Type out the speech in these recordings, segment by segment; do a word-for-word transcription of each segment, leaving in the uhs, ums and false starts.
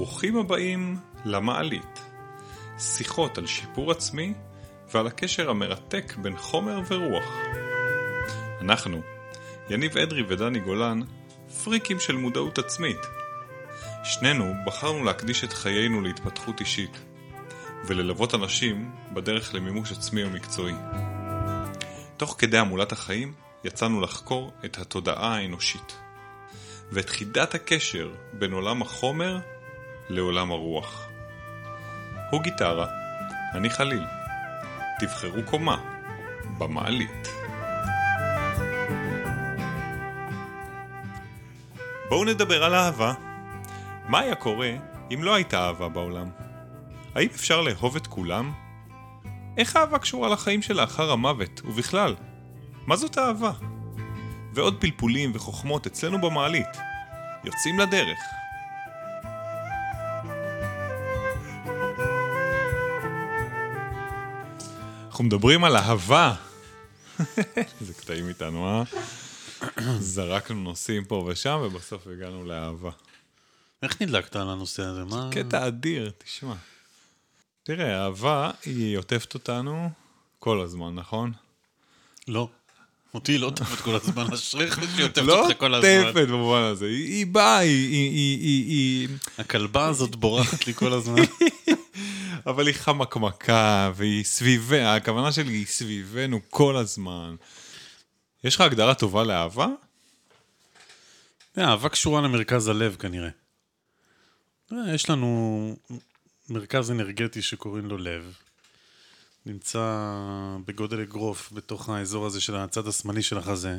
וברוכים הבאים למעלית. שיחות על שיפור עצמי ועל הקשר המרתק בין חומר ורוח. אנחנו, יניב עדרי ודני גולן, פריקים של מודעות עצמית. שנינו בחרנו להקדיש את חיינו להתפתחות אישית וללוות אנשים בדרך למימוש עצמי ומקצועי. תוך כדי המולת החיים יצאנו לחקור את התודעה האנושית ואת חידת הקשר בין עולם החומר לעולם הרוח. הוא גיטרה, אני חליל. תבחרו קומה במעלית. בואו נדבר על אהבה. מה היה קורה אם לא הייתה אהבה בעולם? האם אפשר לאהוב את כולם? איך אהבה קשורה לחיים שלאחר המוות ובכלל? מה זאת אהבה? ועוד פלפולים וחוכמות אצלנו במעלית. יוצאים לדרך. אנחנו מדברים על אהבה. זה קטעים איתנו, אה? זרקנו נושאים פה ושם ובסוף הגענו לאהבה. איך נדלקת על הנושא הזה? מה? קטע אדיר, תשמע. תראה, אהבה היא יוטפת אותנו כל הזמן, נכון? לא. אותי לא טפת כל הזמן, אשריך שהיא יוטפת אותך כל הזמן. לא טפת במובן הזה, היא באה, היא... הכלבה הזאת בורחת לי כל הזמן. אבל היא חמקמקה, והיא סביבה, הכוונה שלי היא סביבנו כל הזמן. יש לך הגדרה טובה לאהבה? אהבה קשורה למרכז הלב כנראה. יש לנו מרכז אנרגטי שקוראים לו לב. נמצא בגודל אגרוף בתוך האזור הזה של הצד השמאלי של החזה,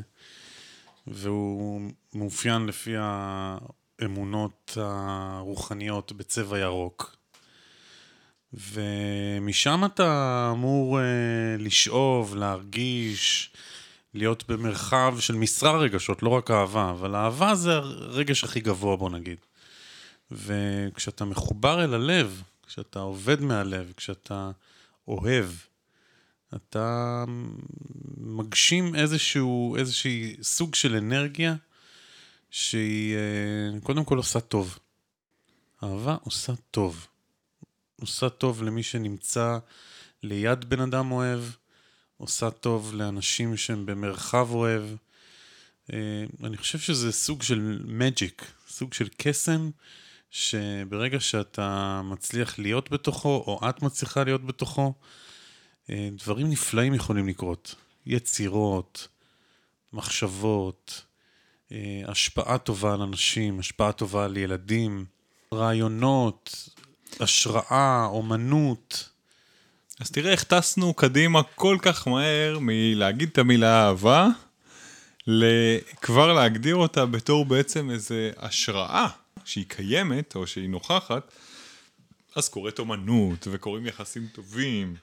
והוא מאופיין לפי האמונות הרוחניות בצבע ירוק. ומשם אתה אמור לשאוב, להרגיש, להיות במרחב של משרה רגשות, לא רק אהבה, אבל האהבה זה הרגש הכי גבוה, בוא נגיד. וכשאתה מחובר אל הלב, כשאתה עובד מהלב, כשאתה אוהב, אתה מגשים איזשהו, איזשהו סוג של אנרגיה שהיא קודם כל עושה טוב. אהבה עושה טוב. עושה טוב למי שנמצא ליד בן אדם אוהב, עושה טוב לאנשים שהם במרחב אוהב. אני חושב שזה סוג של מג'יק, סוג של קסם, שברגע שאתה מצליח להיות בתוכו, או את מצליחה להיות בתוכו, דברים נפלאים יכולים לקרות. יצירות, מחשבות, השפעה טובה על אנשים, השפעה טובה על ילדים, רעיונות, השראה, אומנות. אז תראה איך טסנו קדימה כל כך מהר מלהגיד את המילה אהבה, לכבר להגדיר אותה בתור בעצם איזו השראה שהיא קיימת או שהיא נוכחת. אז קורית אומנות וקוראים יחסים טובים,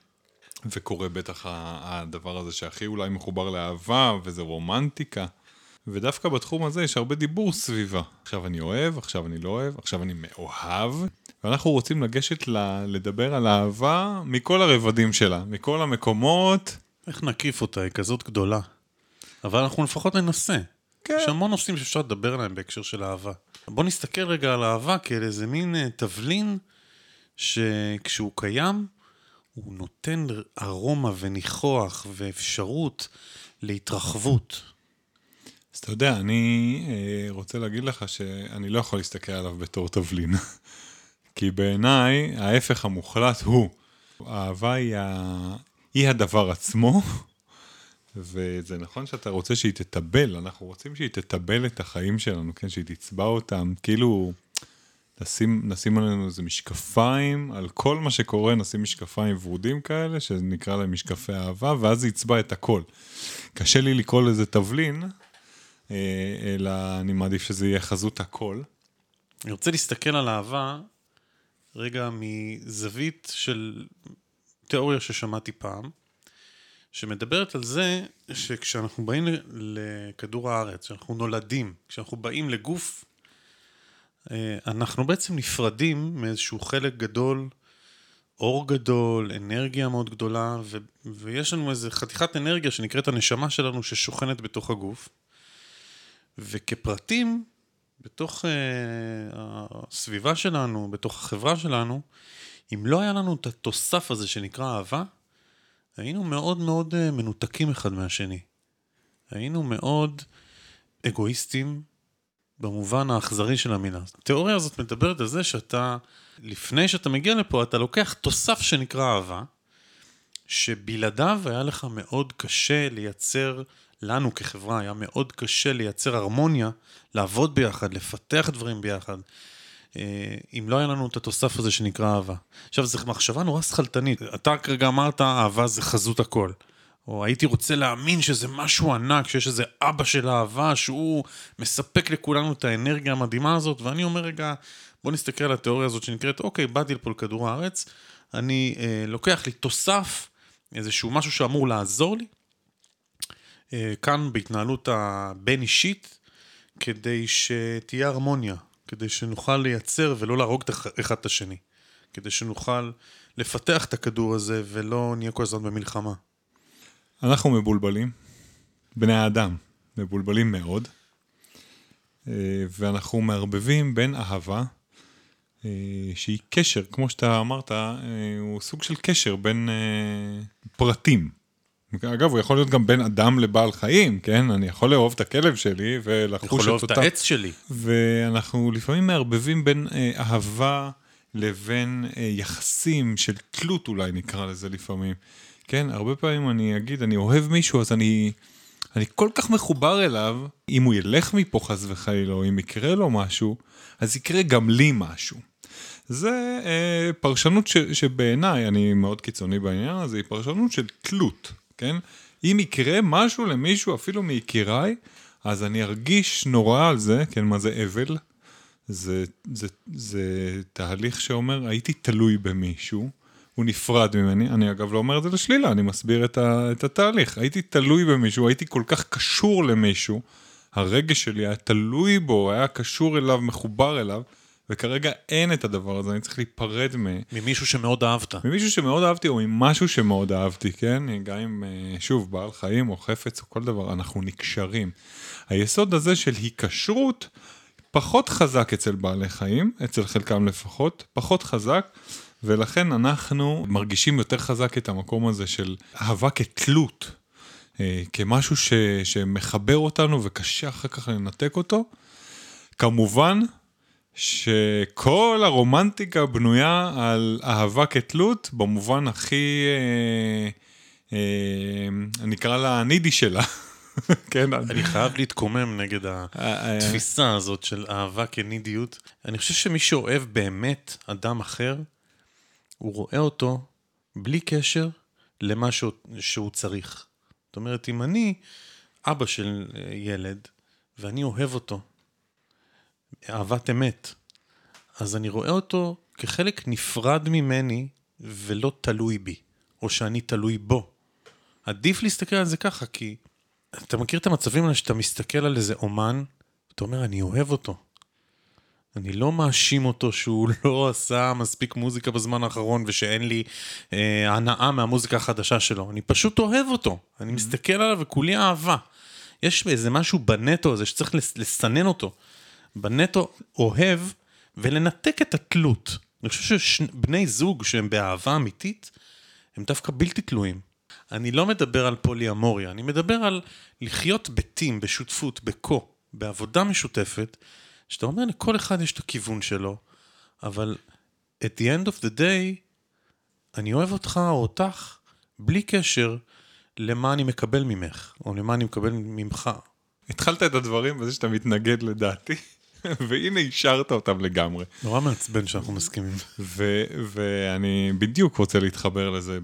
וקורה בטח הדבר הזה שהכי אולי מחובר לאהבה, וזה רומנטיקה. ודווקא בתחום הזה יש הרבה דיבור סביבה. עכשיו אני אוהב, עכשיו אני לא אוהב, עכשיו אני מאוהב. ואנחנו רוצים לגשת ל- לדבר על אהבה מכל הרבדים שלה, מכל המקומות. איך נקיף אותה? היא כזאת גדולה. אבל אנחנו לפחות ננסה. כן. יש המון נושאים שאפשר לדבר עליהם בהקשר של אהבה. בוא נסתכל רגע על אהבה כאל איזה מין תבלין שכשהוא קיים, הוא נותן ארומה וניחוח ואפשרות להתרחבות. אז אתה יודע, אני רוצה להגיד לך שאני לא יכול להסתכל עליו בתור תבלין. כי בעיניי ההפך המוחלט הוא, האהבה היא, ה... היא הדבר עצמו, וזה נכון שאתה רוצה שהיא תטבל, אנחנו רוצים שהיא תטבל את החיים שלנו, כן? שהיא תצבע אותם, כאילו נשים, נשים עלינו איזה משקפיים, על כל מה שקורה נשים משקפיים ורודים כאלה, שנקרא להם משקפי אהבה, ואז היא יצבע את הכל. קשה לי לקרוא לזה תבלין, אלא אני מעדיף שזה יהיה חזות הכל. אני רוצה להסתכל על אהבה, רגע מזווית של תיאוריה ששמעתי פעם, שמדברת על זה שכשאנחנו באים לכדור הארץ, כשאנחנו נולדים, כשאנחנו באים לגוף, אנחנו בעצם נפרדים מאיזשהו חלק גדול, אור גדול, אנרגיה מאוד גדולה, ו- ויש לנו איזו חתיכת אנרגיה שנקראת הנשמה שלנו ששוכנת בתוך הגוף, וכפרטים בתוך uh, הסביבה שלנו, בתוך החברה שלנו, אם לא היה לנו את התוסף הזה שנקרא אהבה, היינו מאוד מאוד uh, מנותקים אחד מהשני. היינו מאוד אגואיסטים במובן האכזרי של המילה. התיאוריה הזאת מדברת על זה שאתה, לפני שאתה מגיע לפה, אתה לוקח תוסף שנקרא אהבה, שבלעדיו היה לך מאוד קשה לייצר, לנו כחברה היה מאוד קשה לייצר הרמוניה, לעבוד ביחד, לפתח דברים ביחד, אם לא היה לנו את התוסף הזה שנקרא אהבה. עכשיו, זו מחשבה נורא שחלטנית. אתה כרגע אמרת, אהבה זה חזות הכל. או הייתי רוצה להאמין שזה משהו ענק, שיש איזה אבא של אהבה, שהוא מספק לכולנו את האנרגיה המדהימה הזאת, ואני אומר רגע, בוא נסתכל על התיאוריה הזאת שנקראת, אוקיי, באתי לפה לכדור הארץ, אני אה, לוקח לי תוסף, איזשהו משהו שאמור לעזור לי, אה, כאן בהתנהלות הבין אישית, כדי שתהיה הרמוניה, כדי שנוכל לייצר ולא להרוג את אחד את השני, כדי שנוכל לפתח את הכדור הזה, ולא נהיה כל הזמן במלחמה. אנחנו מבולבלים, בני האדם מבולבלים מאוד, ואנחנו מערבבים בין אהבה, שהיא קשר, כמו שאתה אמרת, הוא סוג של קשר בין פרטים. אגב, הוא יכול להיות גם בין אדם לבעל חיים, כן? אני יכול לאהוב את הכלב שלי ולחוש את אותה. יכול לאהוב את העץ שלי. ואנחנו לפעמים מערבבים בין אהבה לבין יחסים של תלות, אולי נקרא לזה לפעמים. כן, הרבה פעמים אני אגיד, אני אוהב מישהו, אז אני, אני כל כך מחובר אליו, אם הוא ילך מפה חס וחלילה, או אם יקרה לו משהו, אז יקרה גם לי משהו. זה אה, פרשנות ש, שבעיניי, אני מאוד קיצוני בעניין הזה, היא פרשנות של תלות, כן? אם יקרה משהו למישהו, אפילו מיקיריי, אז אני ארגיש נורא על זה, כן, מה זה אבל? זה, זה, זה תהליך שאומר, הייתי תלוי במישהו, הוא נפרד ממני, אני אגב לא אומר את זה לשלילה, אני מסביר את, ה, את התהליך. הייתי תלוי במישהו, הייתי כל כך קשור למישהו, הרגש שלי היה תלוי בו, היה קשור אליו, מחובר אליו, וכרגע אין את הדבר הזה, אני צריך להיפרד מ... ממישהו שמאוד אהבת. ממישהו שמאוד אהבתי, או ממשהו שמאוד אהבתי, כן? גם אם, שוב, בעל חיים או חפץ או כל דבר, אנחנו נקשרים. היסוד הזה של היקשרות, פחות חזק אצל בעלי חיים, אצל חלקם לפחות, פחות חזק, ולכן אנחנו מרגישים יותר חזק את המקום הזה של אהבה כתלות, כמשהו ש, שמחבר אותנו וקשה אחר כך לנתק אותו. כמובן שכל הרומנטיקה בנויה על אהבה כתלות, במובן הכי, אה, אה, נקרא לה הנידי שלה. כן, אני חייב להתקומם נגד התפיסה הזאת של אהבה כנידיות. אני חושב שמי שאוהב באמת אדם אחר, הוא רואה אותו בלי קשר למה שהוא, שהוא צריך. זאת אומרת, אם אני אבא של ילד, ואני אוהב אותו, אהבת אמת, אז אני רואה אותו כחלק נפרד ממני, ולא תלוי בי, או שאני תלוי בו. עדיף להסתכל על זה ככה, כי אתה מכיר את המצבים האלה, שאתה מסתכל על איזה אומן, אתה אומר, אני אוהב אותו. אני לא מאשים אותו שהוא לא עשה מספיק מוזיקה בזמן האחרון, ושאין לי אה, הנאה מהמוזיקה החדשה שלו. אני פשוט אוהב אותו. אני מסתכל עליו וכולי אהבה. יש איזה משהו בנטו הזה שצריך לסנן אותו. בנטו אוהב ולנתק את התלות. אני חושב שבני זוג שהם באהבה אמיתית, הם דווקא בלתי תלויים. אני לא מדבר על פוליאמוריה, אני מדבר על לחיות בתים, בשותפות, בקו, בעבודה משותפת, שאתה אומר, לכל אחד יש את הכיוון שלו, אבל at the end of the day, אני אוהב אותך או אותך, בלי קשר למה אני מקבל ממך, או למה אני מקבל ממך. התחלת את הדברים בזה שאתה מתנגד לדעתי, והנה השארת אותם לגמרי. נורא מעצבן שאנחנו מסכימים. ואני בדיוק רוצה להתחבר לזה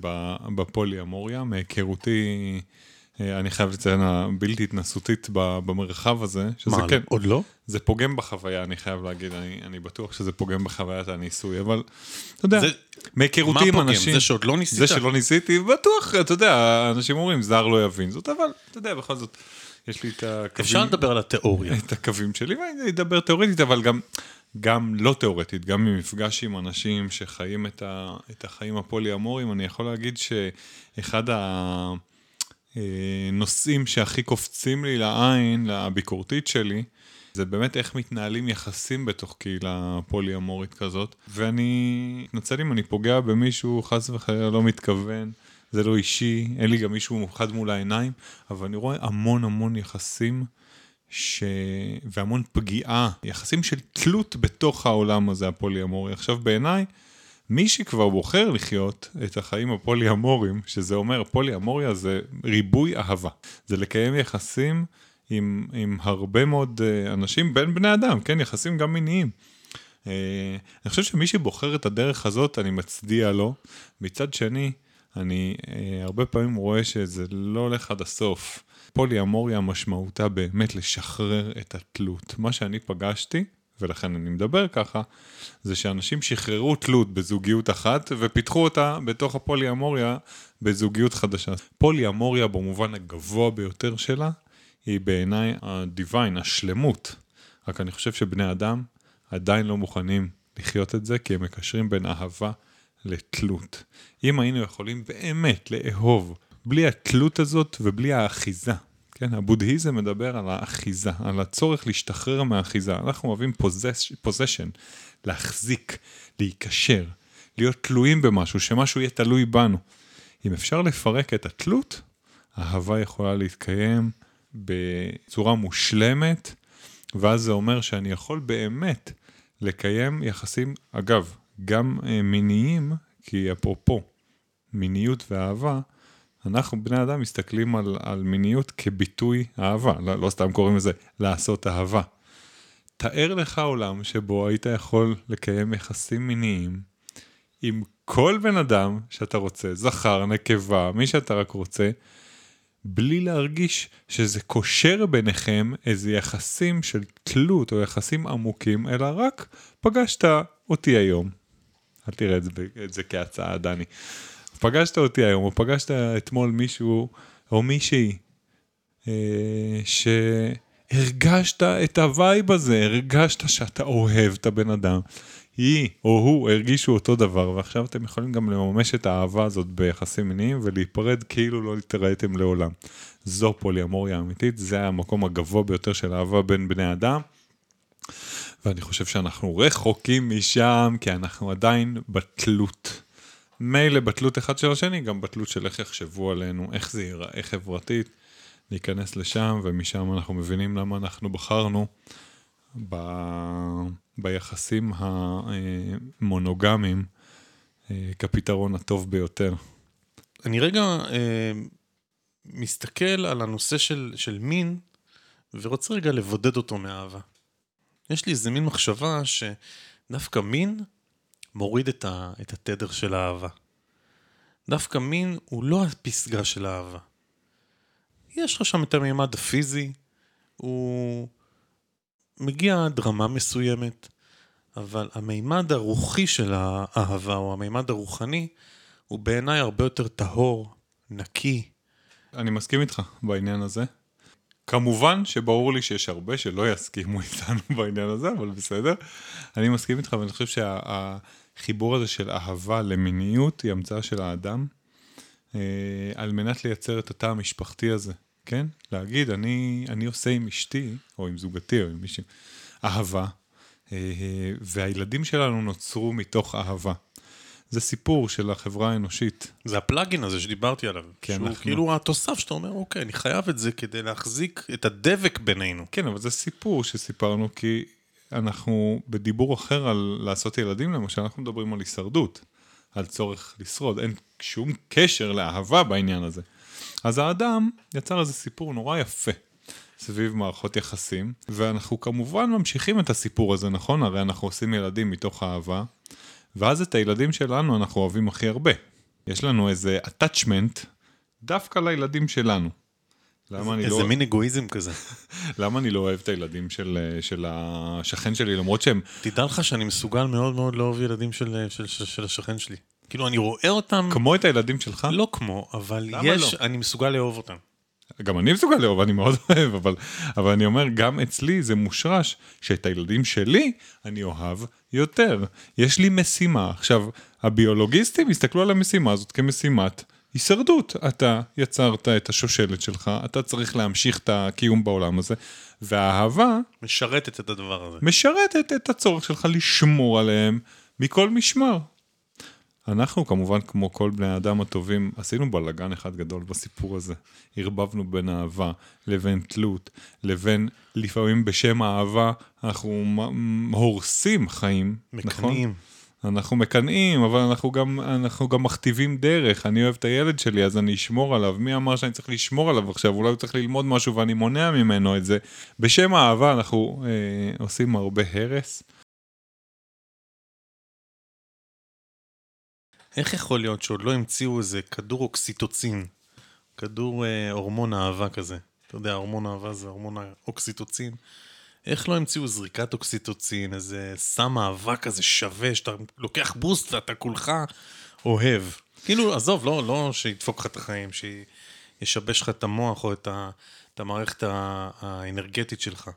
בפוליאמוריה, מהיכרותי... אני חייב לציין הבלתי התנסותית במרחב הזה, שזה כן, עוד לא? זה פוגם בחוויה, אני חייב להגיד, אני, אני בטוח שזה פוגם בחוויית הניסוי, אבל, אתה יודע, מהיכרותי עם אנשים, זה שעוד לא ניסית. זה שלא ניסיתי, בטוח, אתה יודע, אנשים אומרים, זר לא יבין זאת, אבל, אתה יודע, בכל זאת, יש לי את הקווים... אפשר לדבר על התיאוריה. את הקווים שלי, ואני אדבר תיאורטית, אבל גם, גם לא תיאורטית, גם ממפגש עם אנשים שחיים את, ה, את החיים הפוליאמוריים, אני יכול להגיד שאחד ה... הנושאים שהכי קופצים לי לעין, לביקורתית שלי, זה באמת איך מתנהלים יחסים בתוך קהילה פולי-אמורית כזאת, ואני נצל אם אני פוגע במישהו, חס וחלילה לא מתכוון, זה לא אישי, אין לי גם מישהו מופחד מול העיניים, אבל אני רואה המון המון יחסים, ש... והמון פגיעה, יחסים של תלות בתוך העולם הזה הפולי-אמורי. עכשיו בעיניי, מי שכבר בוחר לחיות את החיים הפולי-אמוריים, שזה אומר, פולי-אמוריה זה ריבוי אהבה, זה לקיים יחסים עם, עם הרבה מאוד אנשים, בין בני אדם, כן, יחסים גם מיניים. אני חושב שמי שבוחר את הדרך הזאת, אני מצדיע לו. מצד שני, אני הרבה פעמים רואה שזה לא הולך עד הסוף. פולי-אמוריה משמעותה באמת לשחרר את התלות. מה שאני פגשתי, ולכן אני מדבר ככה, זה שאנשים שחררו תלות בזוגיות אחת, ופיתחו אותה בתוך הפולי-אמוריה בזוגיות חדשה. פולי-אמוריה במובן הגבוה ביותר שלה, היא בעיניי הדיוויין, השלמות. רק אני חושב שבני אדם עדיין לא מוכנים לחיות את זה, כי הם מקשרים בין אהבה לתלות. אם היינו יכולים באמת לאהוב, בלי התלות הזאת ובלי האחיזה. כן, הבודהיזם מדבר על האחיזה, על הצורך להשתחרר מהאחיזה. אנחנו אוהבים פוזשן, להחזיק, להיקשר, להיות תלויים במשהו, שמשהו יהיה תלוי בנו. אם אפשר לפרק את התלות, האהבה יכולה להתקיים בצורה מושלמת, ואז זה אומר שאני יכול באמת לקיים יחסים, אגב, גם מיניים, כי אפרופו מיניות ואהבה, אנחנו בני אדם מסתכלים על, על מיניות כביטוי אהבה, לא, לא סתם קוראים לזה לעשות אהבה. תאר לך עולם שבו היית יכול לקיים יחסים מיניים עם כל בן אדם שאתה רוצה, זכר, נקבה, מי שאתה רק רוצה, בלי להרגיש שזה קושר ביניכם איזה יחסים של תלות או יחסים עמוקים, אלא רק פגשת אותי היום. אל תראה את זה, את זה כהצעה, דני. פגשת אותי היום, או פגשת אתמול מישהו או מישהי, אה, שהרגשת את הווייב הזה, הרגשת שאתה אוהב את הבן אדם. היא או הוא הרגישו אותו דבר, ועכשיו אתם יכולים גם לממש את האהבה הזאת ביחסים מיניים, ולהיפרד כאילו לא התראיתם לעולם. זו פולי-אמוריה האמיתית, זה המקום הגבוה ביותר של אהבה בין בני אדם, ואני חושב שאנחנו רחוקים משם, כי אנחנו עדיין בתלות. מילא בתלות אחד של השני, גם בתלות של איך יחשבו עלינו, איך זה ייראה חברתית, ניכנס לשם, ומשם אנחנו מבינים למה אנחנו בחרנו ב... ביחסים המונוגמיים כפתרון הטוב ביותר. אני רגע מסתכל על הנושא של, של מין, ורוצה רגע לבודד אותו מאהבה. יש לי איזה מין מחשבה שדווקא מין מוריד את, ה, את התדר של האהבה. דווקא מין הוא לא הפסגה של האהבה. יש לך שם את המימד הפיזי, הוא מגיע דרמה מסוימת, אבל המימד הרוחי של האהבה, או המימד הרוחני, הוא בעיניי הרבה יותר טהור, נקי. אני מסכים איתך בעניין הזה. כמובן שברור לי שיש הרבה שלא יסכימו איתנו בעניין הזה, אבל בסדר. אני מסכים איתך, ואני חושב שהחיבור הזה של אהבה למיניות היא המצאה של האדם, על מנת לייצר את התא המשפחתי הזה. כן? להגיד, אני, אני עושה עם אשתי, או עם זוגתי, או עם מישהו, אהבה, והילדים שלנו נוצרו מתוך אהבה. זה סיפור של החברה האנושית. זה הפלאגין הזה שדיברתי עליו. כן, שהוא אנחנו... כאילו התוסף שאתה אומר, אוקיי, אני חייב את זה כדי להחזיק את הדבק בינינו. כן, אבל זה סיפור שסיפרנו, כי אנחנו בדיבור אחר על לעשות ילדים, למשל, אנחנו מדברים על הישרדות, על צורך לשרוד. אין שום קשר לאהבה בעניין הזה. אז האדם יצר איזה סיפור נורא יפה סביב מערכות יחסים, ואנחנו כמובן ממשיכים את הסיפור הזה, נכון? הרי אנחנו עושים ילדים מתוך אהבה, ואז את הילדים שלנו אנחנו אוהבים הכי הרבה. יש לנו איזה attachment דווקא לילדים שלנו. איזה מין אגואיזם כזה. למה אני לא אוהב את הילדים של השכן שלי, למרות שהם... תדע לך שאני מסוגל מאוד מאוד לאהוב ילדים של השכן שלי. כאילו אני רואה אותם... כמו את הילדים שלך? לא כמו, אבל יש, אני מסוגל לאהוב אותם. גם אני מסוגל לאהוב, אני מאוד אוהב, אבל, אבל אני אומר, גם אצלי זה מושרש, שאת הילדים שלי אני אוהב יותר. יש לי משימה. עכשיו, הביולוגיסטים הסתכלו על המשימה הזאת כמשימת הישרדות. אתה יצרת את השושלת שלך, אתה צריך להמשיך את הקיום בעולם הזה, והאהבה משרתת את הדבר הזה. משרתת את הצורך שלך לשמור עליהם מכל משמר. אנחנו כמובן, כמו כל בני האדם הטובים, עשינו בלגן אחד גדול בסיפור הזה. הרבבנו בין אהבה לבין תלות, לבין לפעמים בשם האהבה, אנחנו הורסים חיים. מקנאים. נכון? אנחנו מקנאים, אבל אנחנו גם, אנחנו גם מכתיבים דרך. אני אוהב את הילד שלי, אז אני אשמור עליו. מי אמר שאני צריך לשמור עליו עכשיו? אולי הוא צריך ללמוד משהו ואני מונע ממנו את זה. בשם האהבה אנחנו אה, עושים הרבה הרס. איך יכול להיות שעוד לא המציאו איזה כדור אוקסיטוצין? כדור אה, הורמון אהבה כזה. אתה יודע, הורמון אהבה זה הורמון האוקסיטוצין. איך לא המציאו זריקת אוקסיטוצין, איזה סם אהבה כזה שווה, שאתה לוקח בוסט, אתה כולך אוהב. כאילו, עזוב, לא, לא שידפוק לך את החיים, שישבש לך את המוח או את, ה, את המערכת האנרגטית שלך.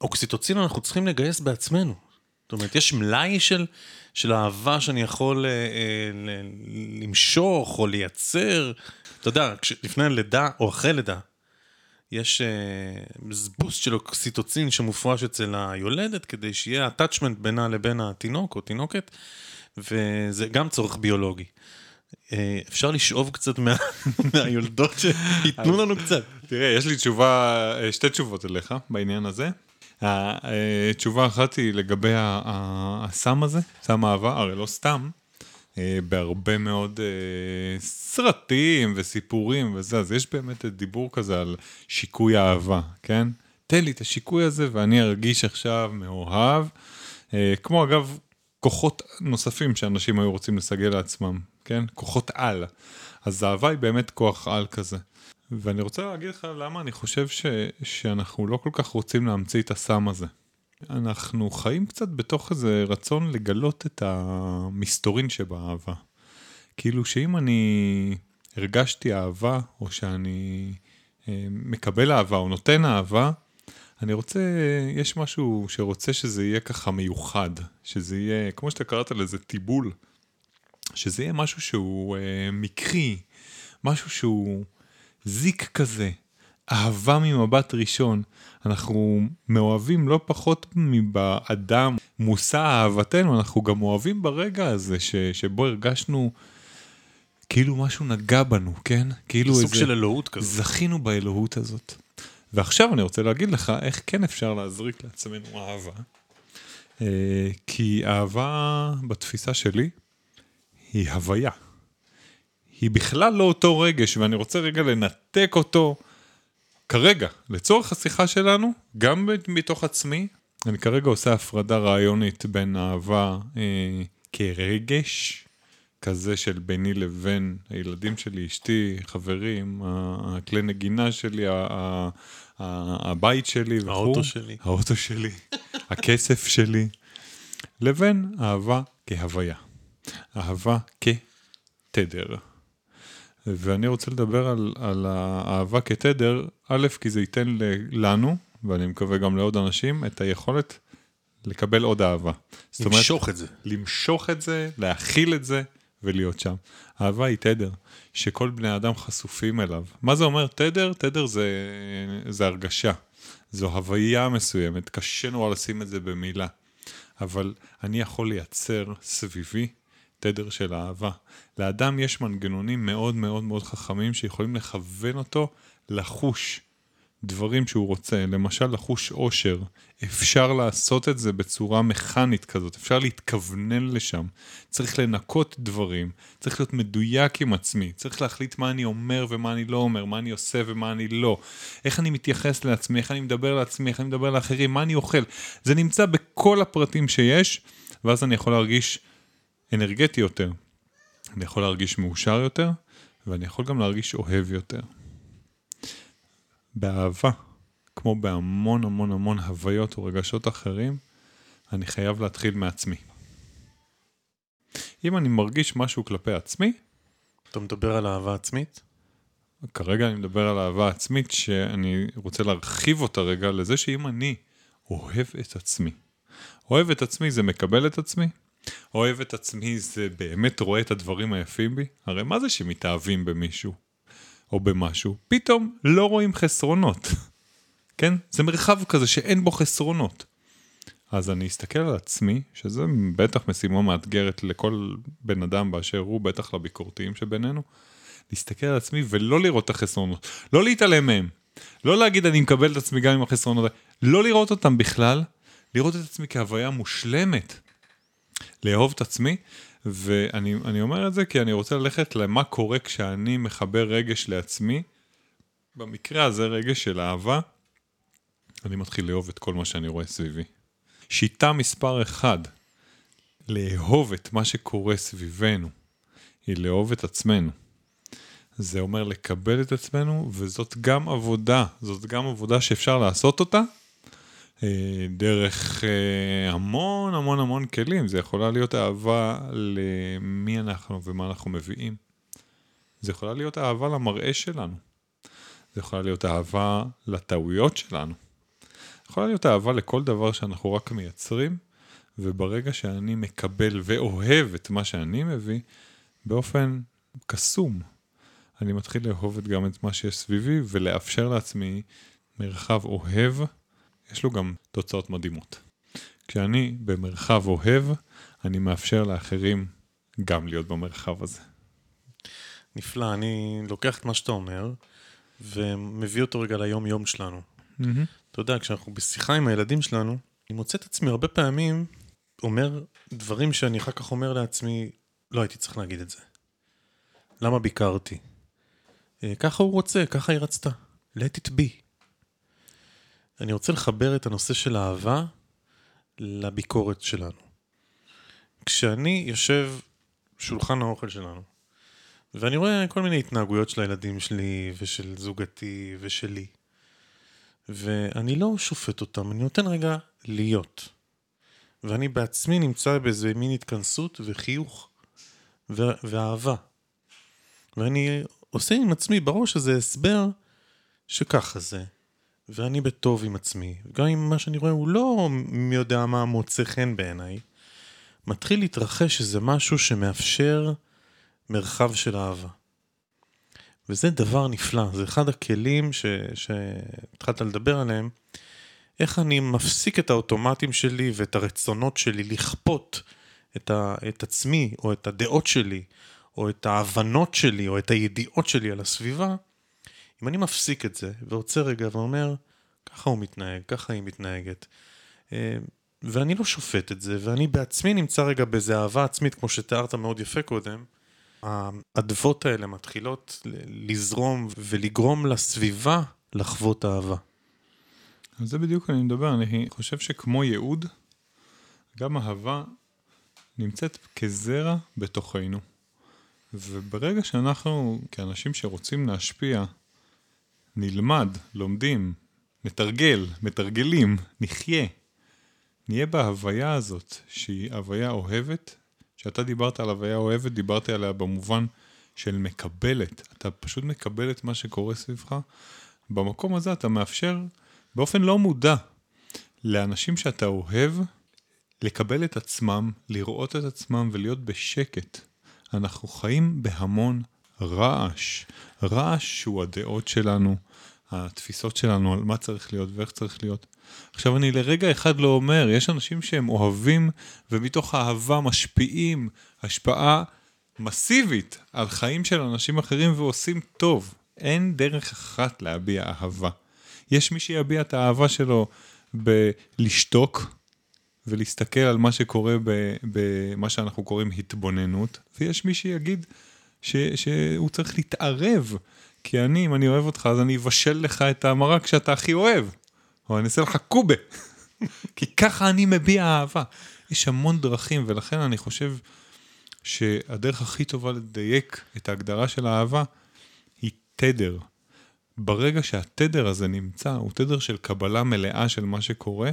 אוקסיטוצין אנחנו צריכים לגייס בעצמנו. זאת אומרת, יש מלאי של, של אהבה שאני יכול אה, אה, למשוך או לייצר. אתה יודע, כש, לפני לידה או אחרי לידה, יש בוסט של אוקסיטוצין שמופרש אצל היולדת, כדי שיהיה הטאצ'מנט בינה לבין התינוק או תינוקת, וזה גם צורך ביולוגי. אפשר לשאוב קצת מהיולדות שיתנו לנו קצת. תראה, יש לי תשובה, שתי תשובות אליך בעניין הזה. התשובה אחת היא לגבי הסם הזה, סם אהבה, הרי לא סתם. בהרבה מאוד סרטים וסיפורים וזה, אז יש באמת דיבור כזה על שיקוי אהבה, כן? תן לי את השיקוי הזה ואני ארגיש עכשיו מאוהב, כמו אגב כוחות נוספים שאנשים היו רוצים לסגל לעצמם, כן? כוחות על. אז אהבה היא באמת כוח על כזה. ואני רוצה להגיד לך למה אני חושב ש- שאנחנו לא כל כך רוצים להמציא את הסם הזה. אנחנו חיים קצת בתוך איזה רצון לגלות את המסתורין שבאהבה. כאילו שאם אני הרגשתי אהבה, או שאני מקבל אהבה, או נותן אהבה, אני רוצה, יש משהו שרוצה שזה יהיה ככה מיוחד, שזה יהיה, כמו שאתה קראת לזה, טיבול, שזה יהיה משהו שהוא מקרי, משהו שהוא זיק כזה, אהבה ממבט ראשון. אנחנו מאוהבים לא פחות מבאדם מושא אהבתנו, אנחנו גם אוהבים ברגע הזה ש, שבו הרגשנו כאילו משהו נגע בנו, כן? כאילו סוג של אלוהות כזאת. זכינו באלוהות הזאת. ועכשיו אני רוצה להגיד לך איך כן אפשר להזריק לעצמנו אהבה. כי אהבה בתפיסה שלי היא הוויה. היא בכלל לא אותו רגש, ואני רוצה רגע לנתק אותו כרגע, לצורך השיחה שלנו, גם מתוך עצמי, אני כרגע עושה הפרדה רעיונית בין אהבה אה, כרגש, כזה של ביני לבין הילדים שלי, אשתי, חברים, הכלי נגינה שלי, ה- ה- ה- הבית שלי, וכו, האוטו שלי, האוטו שלי הכסף שלי, לבין אהבה כהוויה, אהבה כתדר. ואני רוצה לדבר על, על האהבה כתדר, א', כי זה ייתן לנו, ואני מקווה גם לעוד אנשים, את היכולת לקבל עוד אהבה. למשוך את זה. למשוך את זה, להכיל את זה, ולהיות שם. אהבה היא תדר, שכל בני האדם חשופים אליו. מה זה אומר תדר? תדר זה, זה הרגשה. זו הוויה מסוימת, קשה נורא לשים את זה במילה. אבל אני יכול לייצר סביבי, תדר של אהבה. לאדם יש מנגנונים מאוד מאוד מאוד חכמים שיכולים לכוון אותו לחוש דברים שהוא רוצה, למשל לחוש אושר. אפשר לעשות את זה בצורה מכנית כזאת, אפשר להתכוונן לשם, צריך לנקות דברים, צריך להיות מדויק עם עצמי, צריך להחליט מה אני אומר ומה אני לא אומר, מה אני עושה ומה אני לא, איך אני מתייחס לעצמי, איך אני מדבר לעצמי, איך אני מדבר לאחרים, מה אני אוכל. זה נמצא בכל הפרטים שיש, ואז אני יכול להרגיש אנרגטי יותר, אני יכול להרגיש מאושר יותר, ואני יכול גם להרגיש אוהב יותר. באהבה, כמו בהמון המון המון הוויות או רגשות אחרים, אני חייב להתחיל מעצמי. אם אני מרגיש משהו כלפי עצמי, אתה מדבר על אהבה עצמית? כרגע אני מדבר על אהבה עצמית, שאני רוצה להרחיב אותה רגע לזה שאם אני אוהב את עצמי, אוהב את עצמי זה מקבל את עצמי, אוהב את עצמי זה באמת רואה את הדברים היפים בי? הרי מה זה שמתאהבים במישהו או במשהו? פתאום לא רואים חסרונות. כן? זה מרחב כזה שאין בו חסרונות. אז אני אסתכל על עצמי, שזה בטח משימה מאתגרת לכל בן אדם באשר הוא, בטח לביקורתיים שבינינו, להסתכל על עצמי ולא לראות את החסרונות. לא להתעלם מהם. לא להגיד אני מקבל את עצמי גם עם החסרונות. לא לראות אותם בכלל, לראות את עצמי כהוויה מושלמת. לאהוב את עצמי, ואני אני אומר את זה כי אני רוצה ללכת למה קורה כשאני מחבר רגש לעצמי, במקרה הזה רגש של אהבה, אני מתחיל לאהוב את כל מה שאני רואה סביבי. שיטה מספר אחד, לאהוב את מה שקורה סביבנו, היא לאהוב את עצמנו. זה אומר לקבל את עצמנו, וזאת גם עבודה, זאת גם עבודה שאפשר לעשות אותה, דרך המון המון המון כלים. זה יכולה להיות אהבה למי אנחנו ומה אנחנו מביאים. זה יכולה להיות אהבה למראה שלנו. זה יכולה להיות אהבה לטעויות שלנו. יכולה להיות אהבה לכל דבר שאנחנו רק מייצרים, וברגע שאני מקבל ואוהב את מה שאני מביא, באופן קסום, אני מתחיל לאהוב גם את מה שיש סביבי, ולאפשר לעצמי מרחב אוהב, יש לו גם תוצאות מדהימות. כשאני במרחב אוהב, אני מאפשר לאחרים גם להיות במרחב הזה. נפלא, אני לוקח את מה שאתה אומר, ומביא אותו רגע ליום יום שלנו. Mm-hmm. אתה יודע, כשאנחנו בשיחה עם הילדים שלנו, אני מוצא את עצמי הרבה פעמים, אומר דברים שאני אחר כך אומר לעצמי, לא הייתי צריך להגיד את זה. למה ביקרתי? ככה הוא רוצה, ככה היא רצתה. Let it be. אני רוצה לחבר את הנושא של האהבה לביקורת שלנו. כשאני יושב שולחן האוכל שלנו, ואני רואה כל מיני התנהגויות של הילדים שלי, ושל זוגתי, ושלי, ואני לא שופט אותם, אני נותן רגע להיות. ואני בעצמי נמצא באיזה מין התכנסות וחיוך ו- ואהבה. ואני עושה עם עצמי בראש הזה הסבר שככה זה. ואני בטוב עם עצמי, גם אם מה שאני רואה הוא לא מי יודע מה מוצא חן בעיניי, מתחיל להתרחש שזה משהו שמאפשר מרחב של אהבה. וזה דבר נפלא, זה אחד הכלים ש... שהתחלת לדבר עליהם, איך אני מפסיק את האוטומטים שלי ואת הרצונות שלי לכפות את, ה... את עצמי או את הדעות שלי, או את ההבנות שלי או את הידיעות שלי על הסביבה, אם אני מפסיק את זה, ורוצה רגע ואומר, ככה הוא מתנהג, ככה היא מתנהגת, ואני לא שופט את זה, ואני בעצמי נמצא רגע באיזו אהבה עצמית, כמו שתיארת מאוד יפה קודם, העדבות האלה מתחילות לזרום ולגרום לסביבה לחוות אהבה. אז זה בדיוק אני מדבר, אני חושב שכמו ייעוד, גם אהבה נמצאת כזרע בתוכנו, וברגע שאנחנו כאנשים שרוצים להשפיע, נלמד, לומדים, נתרגל, מתרגלים, נחיה. נהיה בהוויה הזאת, שהיא הוויה אוהבת, שאתה דיברת על הוויה אוהבת, דיברתי עליה במובן של מקבלת. אתה פשוט מקבל את מה שקורה סביבך. במקום הזה אתה מאפשר, באופן לא מודע, לאנשים שאתה אוהב, לקבל את עצמם, לראות את עצמם ולהיות בשקט. אנחנו חיים בהמון רעש, רעש הוא הדעות שלנו, התפיסות שלנו על מה צריך להיות ואיך צריך להיות. עכשיו אני לרגע אחד לא אומר, יש אנשים שהם אוהבים ומתוך האהבה משפיעים השפעה מסיבית על חיים של אנשים אחרים ועושים טוב. אין דרך אחת להביע אהבה. יש מי שיביע את האהבה שלו בלשתוק ולהסתכל על מה שקורה במה שאנחנו קוראים התבוננות, ויש מי שיגיד ש, שהוא צריך להתערב, כי אני, אם אני אוהב אותך, אז אני אבשל לך את המרק שאתה הכי אוהב, או אני אעשה לך קובה, כי ככה אני מביע אהבה. יש המון דרכים, ולכן אני חושב שהדרך הכי טובה לדייק את ההגדרה של האהבה, היא תדר. ברגע שהתדר הזה נמצא, הוא תדר של קבלה מלאה של מה שקורה,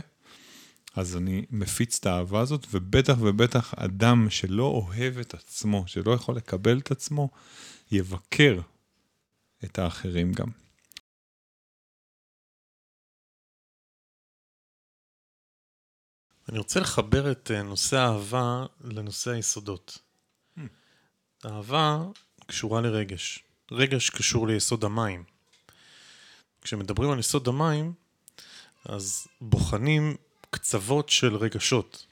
אז אני מפיץ את האהבה הזאת, ובטח ובטח אדם שלא אוהב את עצמו, שלא יכול לקבל את עצמו, יבקר את האחרים גם. אני רוצה לחבר את נושא האהבה לנושא היסודות. Hmm. האהבה קשורה לרגש. רגש קשור ליסוד המים. כשמדברים על יסוד המים, אז בוחנים קצוות של רגשות.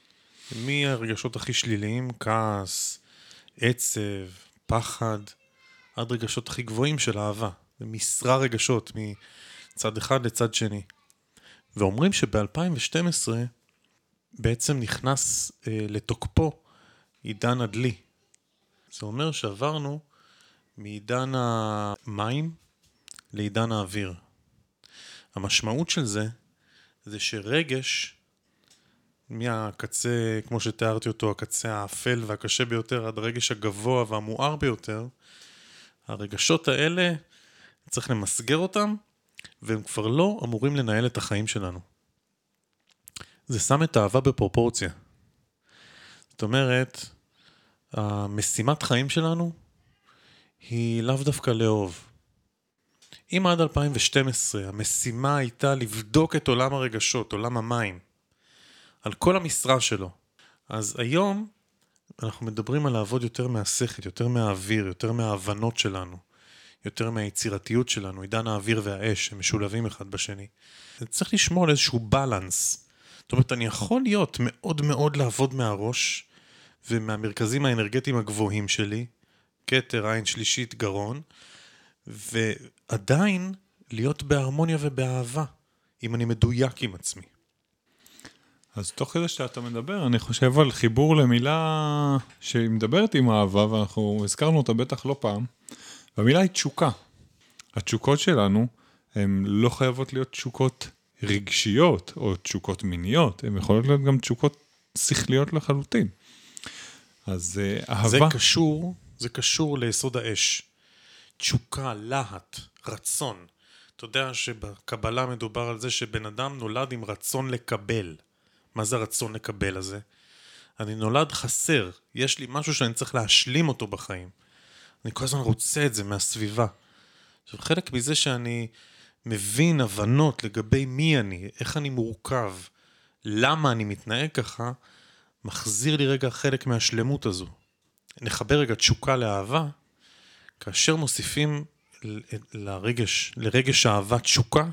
מי הרגשות הכי שליליים? כעס, עצב, פחד, עד רגשות הכי גבוהים של אהבה. זה משרה רגשות מצד אחד לצד שני. ואומרים שב-אלפיים ושתים עשרה בעצם נכנס אה, לתוקפו עידן עדלי. זה אומר שעברנו מעידן המים לעידן האוויר. המשמעות של זה, זה שרגש מהקצה, כמו שתיארתי אותו, הקצה האפל והקשה ביותר, עד רגש הגבוה והמואר ביותר, הרגשות האלה צריך למסגר אותם, והם כבר לא אמורים לנהל את החיים שלנו. זה שם את האהבה בפרופורציה. זאת אומרת, המשימת חיים שלנו היא לאו דווקא לאהוב. אם עד אלפיים ושתים עשרה המשימה הייתה לבדוק את עולם הרגשות, עולם המים, על כל המשרה שלו, אז היום אנחנו מדברים על לעבוד יותר מהשכת, יותר מהאוויר, יותר מההבנות שלנו, יותר מהיצירתיות שלנו, עידן האוויר והאש, הם משולבים אחד בשני. צריך לשמור על איזשהו בלנס. זאת אומרת, אני יכול להיות מאוד מאוד לעבוד מהראש, ומהמרכזים האנרגטיים הגבוהים שלי, כתר, עין שלישית, גרון, ועדיין להיות בהרמוניה ובאהבה, אם אני מדויק עם עצמי. אז תוך כדי שאתה מדבר, אני חושב על חיבור למילה שמדברת עם אהבה, ואנחנו הזכרנו אותה בטח לא פעם, והמילה היא תשוקה. התשוקות שלנו, הן לא חייבות להיות תשוקות רגשיות, או תשוקות מיניות, הן יכולות להיות גם תשוקות שכליות לחלוטין. אז אהבה... זה קשור, זה קשור ליסוד האש. תשוקה, להט, רצון. אתה יודע שבקבלה מדובר על זה שבן אדם נולד עם רצון לקבל. מה זה הרצון לקבל הזה? אני נולד חסר, יש לי משהו שאני צריך להשלים אותו בחיים. אני כל הזמן רוצה את זה מהסביבה. עכשיו, חלק מזה שאני מבין הבנות לגבי מי אני, איך אני מורכב, למה אני מתנהג ככה, מחזיר לי רגע חלק מהשלמות הזו. נחבר רגע תשוקה לאהבה, כאשר מוסיפים לרגש, לרגש האהבה תשוקה,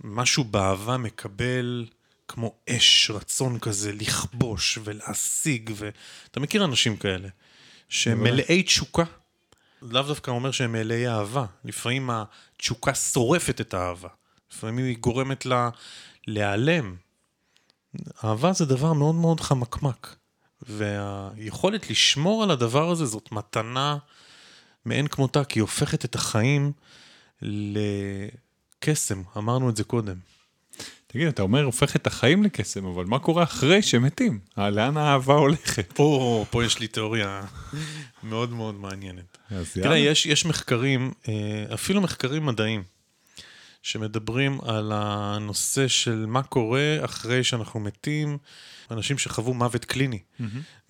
משהו באהבה מקבל כמו אש, רצון כזה, לכבוש ולהשיג, ואתה מכיר אנשים כאלה, שהם מלאי תשוקה, לאו דווקא אומר שהם מלאי אהבה, לפעמים התשוקה שורפת את האהבה, לפעמים היא גורמת לה להיעלם. אהבה זה דבר מאוד מאוד חמקמק, והיכולת לשמור על הדבר הזה, זאת מתנה מעין כמותה, כי היא הופכת את החיים לקסם, אמרנו את זה קודם. תגיד, אתה אומר, הופך את החיים לקסם, אבל מה קורה אחרי שמתים? לאן האהבה הולכת? או, פה יש לי תיאוריה מאוד מאוד מעניינת. תראה, יש, יש מחקרים, אפילו מחקרים מדעיים, שמדברים על הנושא של מה קורה אחרי שאנחנו מתים, אנשים שחוו מוות קליני,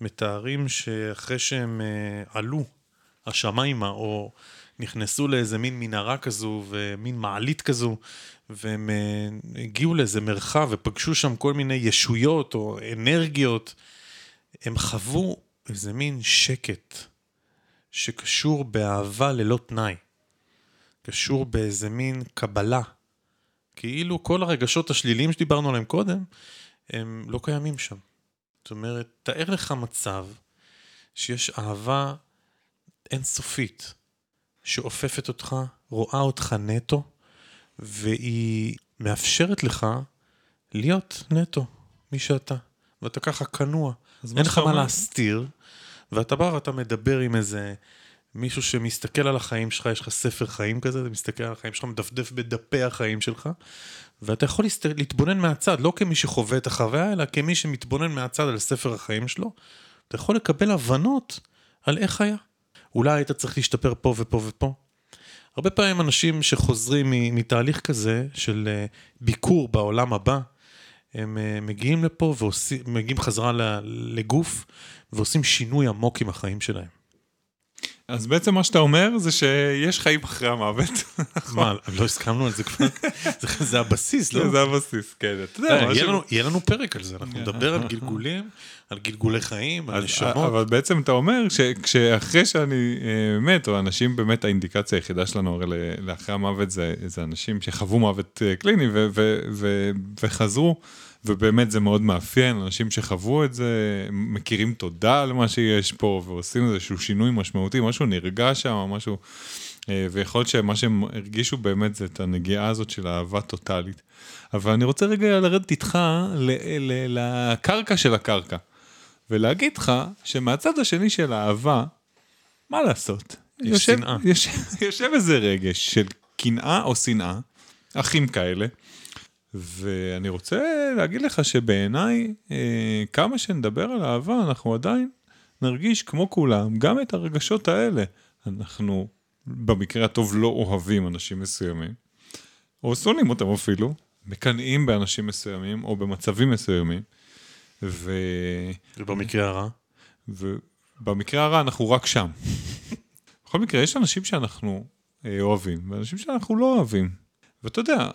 מתארים שאחרי שהם עלו, השמיימה, או נכנסו לאיזה מין מנהרה כזו, ומין מעלית כזו, והם הגיעו לאיזה מרחב, ופגשו שם כל מיני ישויות, או אנרגיות, הם חוו איזה מין שקט, שקשור באהבה ללא תנאי, קשור באיזה מין קבלה, כאילו כל הרגשות השליליים שדיברנו עליהם קודם, הם לא קיימים שם. זאת אומרת, תאר לך מצב, שיש אהבה אינסופית, שאופפת אותך, רואה אותך נטו, והיא מאפשרת לך להיות נטו, מי שאתה. ואתה ככה כנוע, אין לך מה להסתיר, ואתה בא ואתה מדבר עם איזה מישהו שמסתכל על החיים שלך, יש לך ספר חיים כזה, אתה מסתכל על החיים שלך, מדפדף בדפי החיים שלך, ואתה יכול להתבונן מהצד, לא כמי שחווה את החוויה, אלא כמי שמתבונן מהצד על ספר החיים שלו, אתה יכול לקבל הבנות על איך היה. אולי היית צריך להשתפר פה ופה ופה. הרבה פעמים אנשים שחוזרים מתהליך כזה של ביקור בעולם הבא, הם מגיעים לפה ומגיעים חזרה לגוף, ועושים שינוי עמוק עם החיים שלהם. אז בעצם מה שאתה אומר זה שיש חיים אחרי המוות. מה, לא הסכמנו על זה כבר? זה הבסיס, לא? זה הבסיס, כן. יהיה לנו פרק על זה, אנחנו נדבר על גלגולים, על גלגולי חיים, על נשמות. אבל בעצם אתה אומר שאחרי שאני מת, או אנשים באמת, האינדיקציה היחידה שלנו לאחרי המוות זה אנשים שחוו מוות קליני וחזרו, ובאמת זה מאוד מאפיין, אנשים שחוו את זה, מכירים תודה על מה שיש פה, ועושים איזשהו שינוי משמעותי, משהו נרגע שם, משהו, ויכול להיות שמה שהם הרגישו באמת זה את הנגיעה הזאת של אהבה טוטלית. אבל אני רוצה רגע לרדת איתך לקרקע של הקרקע, ולהגיד לך שמהצד השני של האהבה, מה לעשות? יש שנאה. יושב איזה רגש של קנאה או שנאה, אחים כאלה, ואני רוצה להגיד לך שבעיניי, אה, כמה שנדבר על אהבה, אנחנו עדיין נרגיש כמו כולם, גם את הרגשות האלה. אנחנו, במקרה הטוב, לא אוהבים אנשים מסוימים, או שונאים אותם אפילו, מקנאים באנשים מסוימים, או במצבים מסוימים. ו... ובמקרה הרע? ובמקרה הרע אנחנו רק שם. בכל מקרה, יש אנשים שאנחנו אוהבים, ואנשים שאנחנו לא אוהבים. ואתה יודע,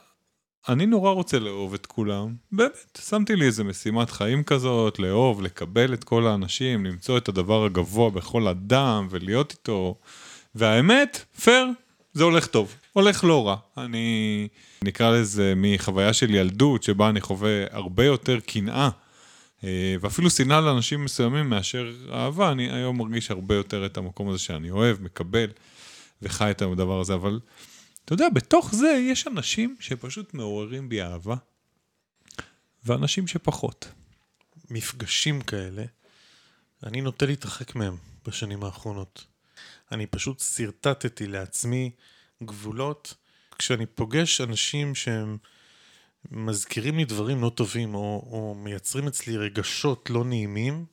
אני נורא רוצה לאהוב את כולם, באמת, שמתי לי איזה משימת חיים כזאת, לאהוב, לקבל את כל האנשים, למצוא את הדבר הגבוה בכל אדם, ולהיות איתו, והאמת, פר, זה הולך טוב, הולך לא רע, אני נקרא לזה מחוויה של ילדות, שבה אני חווה הרבה יותר קנאה, ואפילו שנאה לאנשים מסוימים מאשר אהבה, אני היום מרגיש הרבה יותר את המקום הזה שאני אוהב, מקבל, וחי את הדבר הזה, אבל... אתה יודע, בתוך זה יש אנשים שפשוט מעוררים בי אהבה, ואנשים שפחות. מפגשים כאלה, אני נוטה להתרחק מהם בשנים האחרונות. אני פשוט סרטטתי לעצמי גבולות, כשאני פוגש אנשים שהם מזכירים לי דברים לא טובים, או, או מייצרים אצלי רגשות לא נעימים,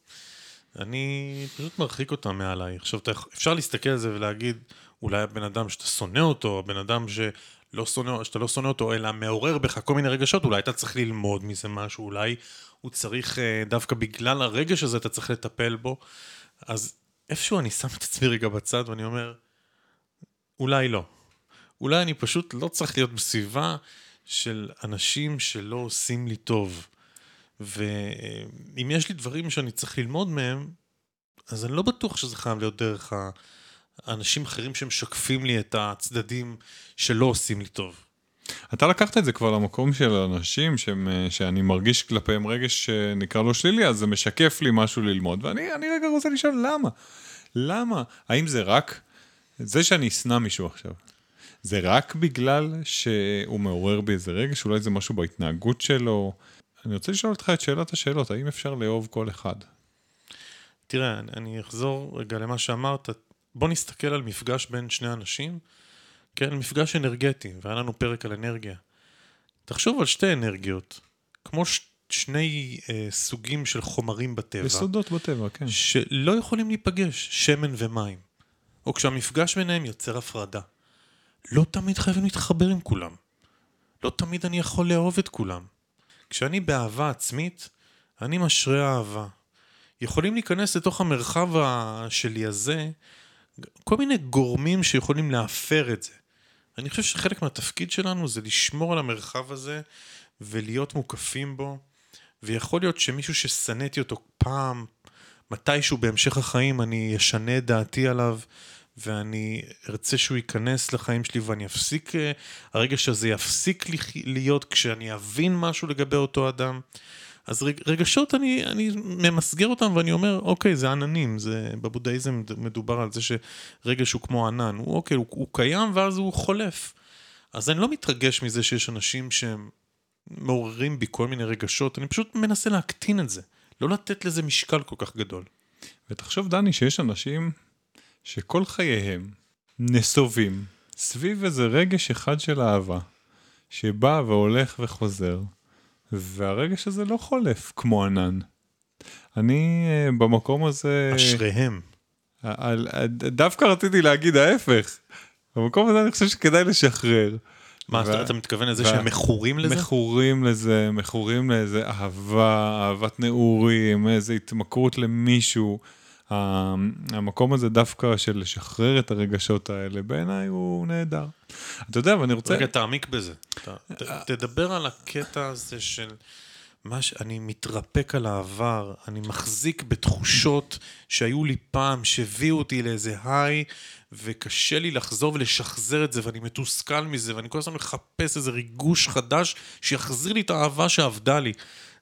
אני פשוט מרחיק אותם מעליי. עכשיו, אפשר להסתכל על זה ולהגיד, אולי הבן אדם שאתה שונא אותו, הבן אדם שלא שונא, שאתה לא שונא אותו, אלא מעורר בך כל מיני רגשות, אולי אתה צריך ללמוד מזה משהו, אולי הוא צריך, דווקא בגלל הרגש הזה, אתה צריך לטפל בו. אז איפשהו אני שם את עצמי רגע בצד, ואני אומר, אולי לא. אולי אני פשוט לא צריך להיות בסביבה של אנשים שלא עושים לי טוב. ואם יש לי דברים שאני צריך ללמוד מהם, אז אני לא בטוח שזה חייב להיות דרך ה... אנשים אחרים שמשקפים לי את הצדדים שלא עושים לי טוב. אתה לקחת את זה כבר למקום של אנשים שאני מרגיש כלפיהם רגש שנקרא לו שלילי, אז זה משקף לי משהו ללמוד, ואני רגע רוצה לשאול למה? למה? האם זה רק זה שאני אשנא מישהו עכשיו? זה רק בגלל שהוא מעורר בי איזה רגש? אולי זה משהו בהתנהגות שלו? אני רוצה לשאול אותך את שאלת השאלות, האם אפשר לאהוב כל אחד? תראה, אני אחזור רגע למה שאמרת, בוא נסתכל על מפגש בין שני אנשים, כן, מפגש אנרגטי, והיה לנו פרק על אנרגיה. תחשוב על שתי אנרגיות, כמו ש... שני אה, סוגים של חומרים בטבע. יסודות בטבע, כן. שלא יכולים להיפגש, שמן ומים. או כשהמפגש ביניהם יוצר הפרדה. לא תמיד חייבים להתחבר עם כולם. לא תמיד אני יכול לאהוב את כולם. כשאני באהבה עצמית, אני משרה אהבה. יכולים להיכנס לתוך המרחב שלי הזה, כל מיני גורמים שיכולים להפר את זה. אני חושב שחלק מהתפקיד שלנו זה לשמור על המרחב הזה ולהיות מוקפים בו, ויכול להיות שמישהו ששנאתי אותו פעם, מתישהו בהמשך החיים אני אשנה את דעתי עליו, ואני ארצה שהוא ייכנס לחיים שלי ואני אפסיק, הרגע שזה יפסיק להיות כשאני אבין משהו לגבי אותו אדם, אז רגשות אני, אני ממסגר אותם ואני אומר, אוקיי, זה עננים, זה, בבודהיזם מדובר על זה שרגש הוא כמו ענן, הוא, אוקיי, הוא, הוא קיים ואז הוא חולף. אז אני לא מתרגש מזה שיש אנשים שהם מעוררים בי כל מיני רגשות, אני פשוט מנסה להקטין את זה, לא לתת לזה משקל כל כך גדול. ותחשוב, דני, שיש אנשים שכל חייהם נסובים סביב איזה רגש אחד של אהבה, שבא והולך וחוזר. והרגש הזה לא חולף כמו ענן. אני במקום הזה... אשריהם. דווקא רציתי להגיד ההפך. במקום הזה אני חושב שכדאי לשחרר. מה, ו... אתה מתכוון לזה ו... שהם מכורים לזה? מכורים לזה, מכורים לאיזה אהבה, אהבת נעורים, איזו התמכרות למישהו. המקום הזה דווקא של לשחרר את הרגשות האלה, בעיניי הוא נהדר. אתה יודע, ואני רוצה... רגע, תעמיק בזה. תדבר על הקטע הזה של... אני מתרפק על העבר, אני מחזיק בתחושות שהיו לי פעם, שהביאו אותי לאיזה היי, וקשה לי לחזור ולשחזר את זה, ואני מתוסכל מזה, ואני כל הזמן מחפש איזה ריגוש חדש, שיחזיר לי את האהבה שעבדה לי.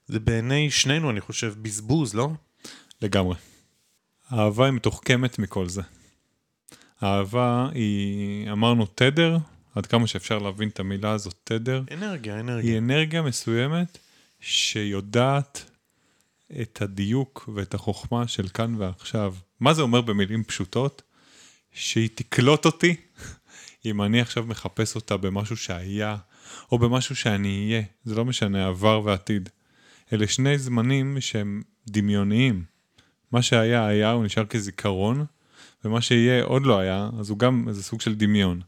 זה בעיני שנינו, אני חושב, בזבוז, לא? לגמרי. האהבה היא מתוחכמת מכל זה. האהבה היא, אמרנו, תדר, עד כמה שאפשר להבין את המילה הזאת, תדר. אנרגיה, אנרגיה. היא אנרגיה מסוימת, שיודעת את הדיוק ואת החוכמה של כאן ועכשיו. מה זה אומר במילים פשוטות? שהיא תקלוט אותי, אם אני עכשיו מחפש אותה במשהו שהיה, או במשהו שאני אהיה. זה לא משנה, עבר ועתיד. אלה שני זמנים שהם דמיוניים. מה שהיה היה, הוא נשאר כזיכרון, ומה שיהיה עוד לא היה, אז הוא גם איזה סוג של דמיון.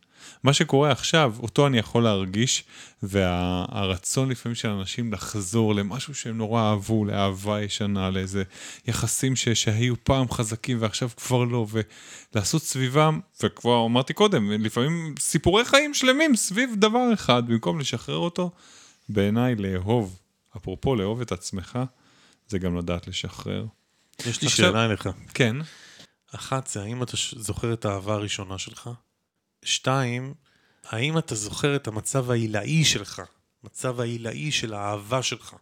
מה שקורה עכשיו, אותו אני יכול להרגיש, והרצון לפעמים של אנשים לחזור למשהו שהם נורא אהבו, לאהבה ישנה, לאיזה יחסים שהיו פעם חזקים ועכשיו כבר לא, ולעשות סביבם, וכבר אמרתי קודם, לפעמים סיפורי חיים שלמים סביב דבר אחד, במקום לשחרר אותו, בעיניי לאהוב, אפרופו לאהוב את עצמך, זה גם לדעת לשחרר. יש לי שאלה אליך. כן. אחת זה, האם אתה זוכר את האהבה הראשונה שלך? שתיים, האם אתה זוכר את המצב העילאי שלך? מצב העילאי של האהבה שלך?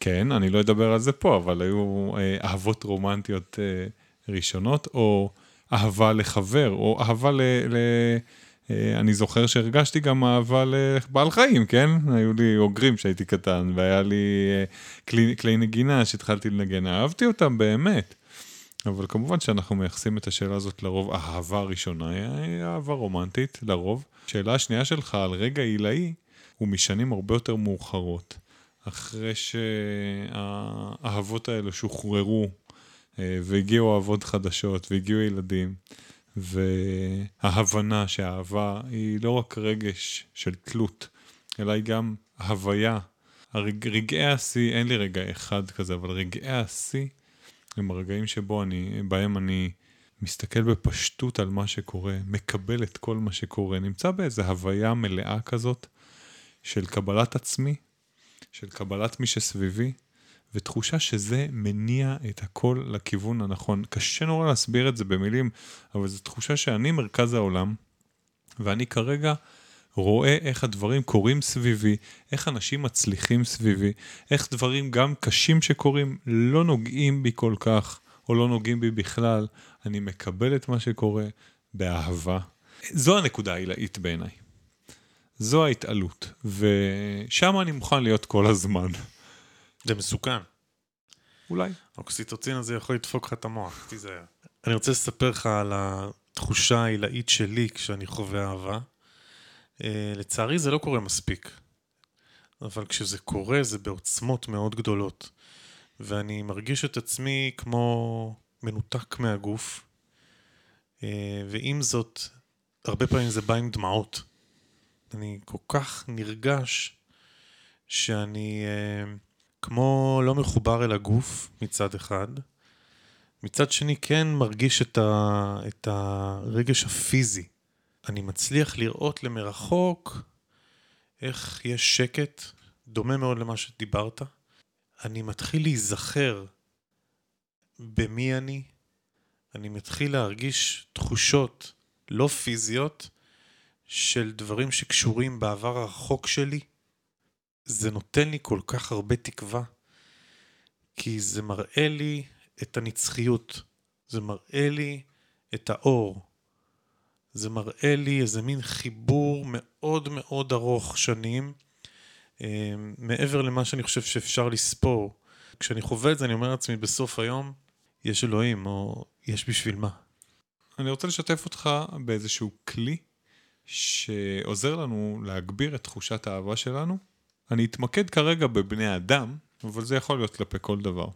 כן, אני לא אדבר על זה פה, אבל היו אהבות רומנטיות ראשונות, או אהבה לחבר, או אהבה ל... אני זוכר שהרגשתי גם אהבה לבעל חיים, כן? היו לי אוגרים שהייתי קטן, והיה לי כלי נגינה שהתחלתי לנגן, אהבתי אותם באמת. אבל כמובן שאנחנו מייחסים את השאלה הזאת לרוב, אהבה ראשונה היא אהבה רומנטית לרוב. השאלה השנייה שלך על רגע עילאי הוא משנים הרבה יותר מאוחרות. אחרי שהאהבות האלה שוחררו והגיעו אהבות חדשות והגיעו ילדים. וההבנה שהאהבה היא לא רק רגש של תלות, אלא היא גם הוויה. הרג... רגעי השיא, אין לי רגע אחד כזה, אבל רגעי השיא, הם הרגעים שבו אני, בהם אני מסתכל בפשטות על מה שקורה, מקבל את כל מה שקורה, נמצא באיזו הוויה מלאה כזאת של קבלת עצמי, של קבלת מי שסביבי, ותחושה שזה מניע את הכל לכיוון הנכון. קשה נורא להסביר את זה במילים, אבל זו תחושה שאני מרכז העולם, ואני כרגע רואה איך הדברים קורים סביבי, איך אנשים מצליחים סביבי, איך דברים גם קשים שקורים לא נוגעים בי כל כך, או לא נוגעים בי בכלל. אני מקבל את מה שקורה באהבה. זו הנקודה העילאית בעיניי. זו ההתעלות, ושם אני מוכן להיות כל הזמן. זה מסוכן. אולי. האוקסיטוצין הזה יכול לדפוק לך את המוח, תיזהר. אני רוצה לספר לך על התחושה העילאית שלי כשאני חווה אהבה. לצערי זה לא קורה מספיק, אבל כשזה קורה זה בעוצמות מאוד גדולות, ואני מרגיש את עצמי כמו מנותק מהגוף, ועם זאת, הרבה פעמים זה בא עם דמעות. אני כל כך נרגש שאני כמו לא מחובר אל הגוף מצד אחד, מצד שני כן מרגיש את ה... את הרגש הפיזי. אני מצליח לראות למרחוק איך יש שקט, דומה מאוד למה שדיברת. אני מתחיל להיזכר במי אני. אני מתחיל להרגיש תחושות לא פיזיות של דברים שקשורים בעבר הרחוק שלי. זה נותן לי כל כך הרבה תקווה, כי זה מראה לי את הנצחיות, זה מראה לי את האור, זה מראה לי איזה מין חיבור מאוד מאוד ארוך שנים, מעבר למה שאני חושב שאפשר לספור. כשאני חווה את זה, אני אומר לעצמי, בסוף היום יש אלוהים, או יש בשביל מה. אני רוצה לשתף אותך באיזשהו כלי שעוזר לנו להגביר את תחושת האהבה שלנו. אני אתמקד כרגע בבני אדם, אבל זה יכול להיות כלפי כל דבר.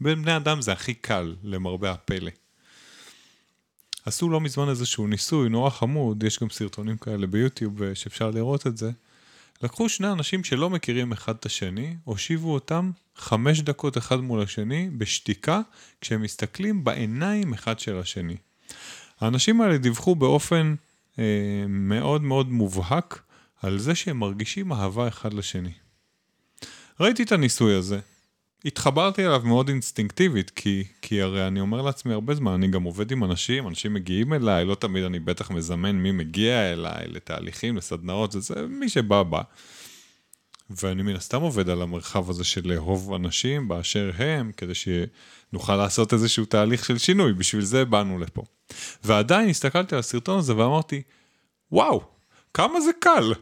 בבני אדם זה הכי קל, למרבה הפלא. עשו לא מזמן איזשהו ניסוי, נורא חמוד, יש גם סרטונים כאלה ביוטיוב שאפשר לראות את זה, לקחו שני אנשים שלא מכירים אחד את השני, הושיבו אותם חמש דקות אחד מול השני בשתיקה, כשהם מסתכלים בעיניים אחד של השני. האנשים האלה דיווחו באופן אה, מאוד מאוד מובהק, על זה שהם מרגישים אהבה אחד לשני. ראיתי את הניסוי הזה, התחברתי אליו מאוד אינסטינקטיבית, כי, כי הרי אני אומר לעצמי הרבה זמן, אני גם עובד עם אנשים, אנשים מגיעים אליי, לא תמיד אני בטח מזמן מי מגיע אליי, לתהליכים, לסדנאות, זה, זה מי שבא בא. ואני מן הסתם עובד על המרחב הזה של לאהוב אנשים באשר הם, כדי שנוכל לעשות איזשהו תהליך של שינוי, בשביל זה באנו לפה. ועדיין הסתכלתי על הסרטון הזה ואמרתי, וואו, כמה זה קל!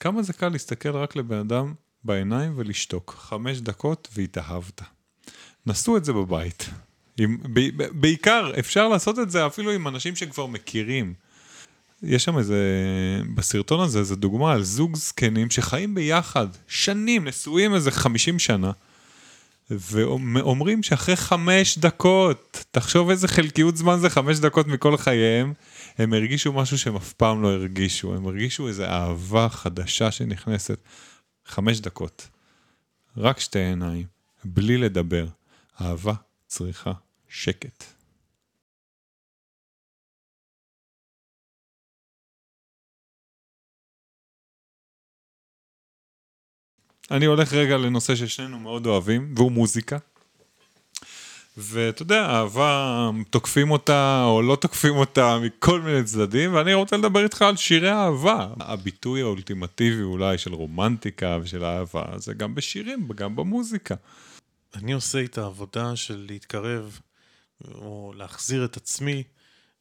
כמה זה קל להסתכל רק לבן אדם, בעיניים ולשתוק, חמש דקות והתאהבת. נסו את זה בבית. עם, ב, ב, בעיקר אפשר לעשות את זה אפילו עם אנשים שכבר מכירים. יש שם איזה, בסרטון הזה, איזו דוגמה על זוג זקנים שחיים ביחד, שנים, נשואים איזה חמישים שנה, ואומרים שאחרי חמש דקות, תחשוב איזה חלקיות זמן זה חמש דקות מכל חייהם, הם הרגישו משהו שהם אף פעם לא הרגישו, הם הרגישו איזו אהבה חדשה שנכנסת. חמש דקות, רק שתי עיניים, בלי לדבר, אהבה צריכה שקט. אני הולך רגע לנושא ששנינו מאוד אוהבים, והוא מוזיקה. ואתה יודע, אהבה, תוקפים אותה או לא תוקפים אותה מכל מיני צדדים, ואני רוצה לדבר איתך על שירי אהבה. הביטוי האולטימטיבי אולי של רומנטיקה ושל אהבה, זה גם בשירים, גם במוזיקה. אני עושה את העבודה של להתקרב או להחזיר את עצמי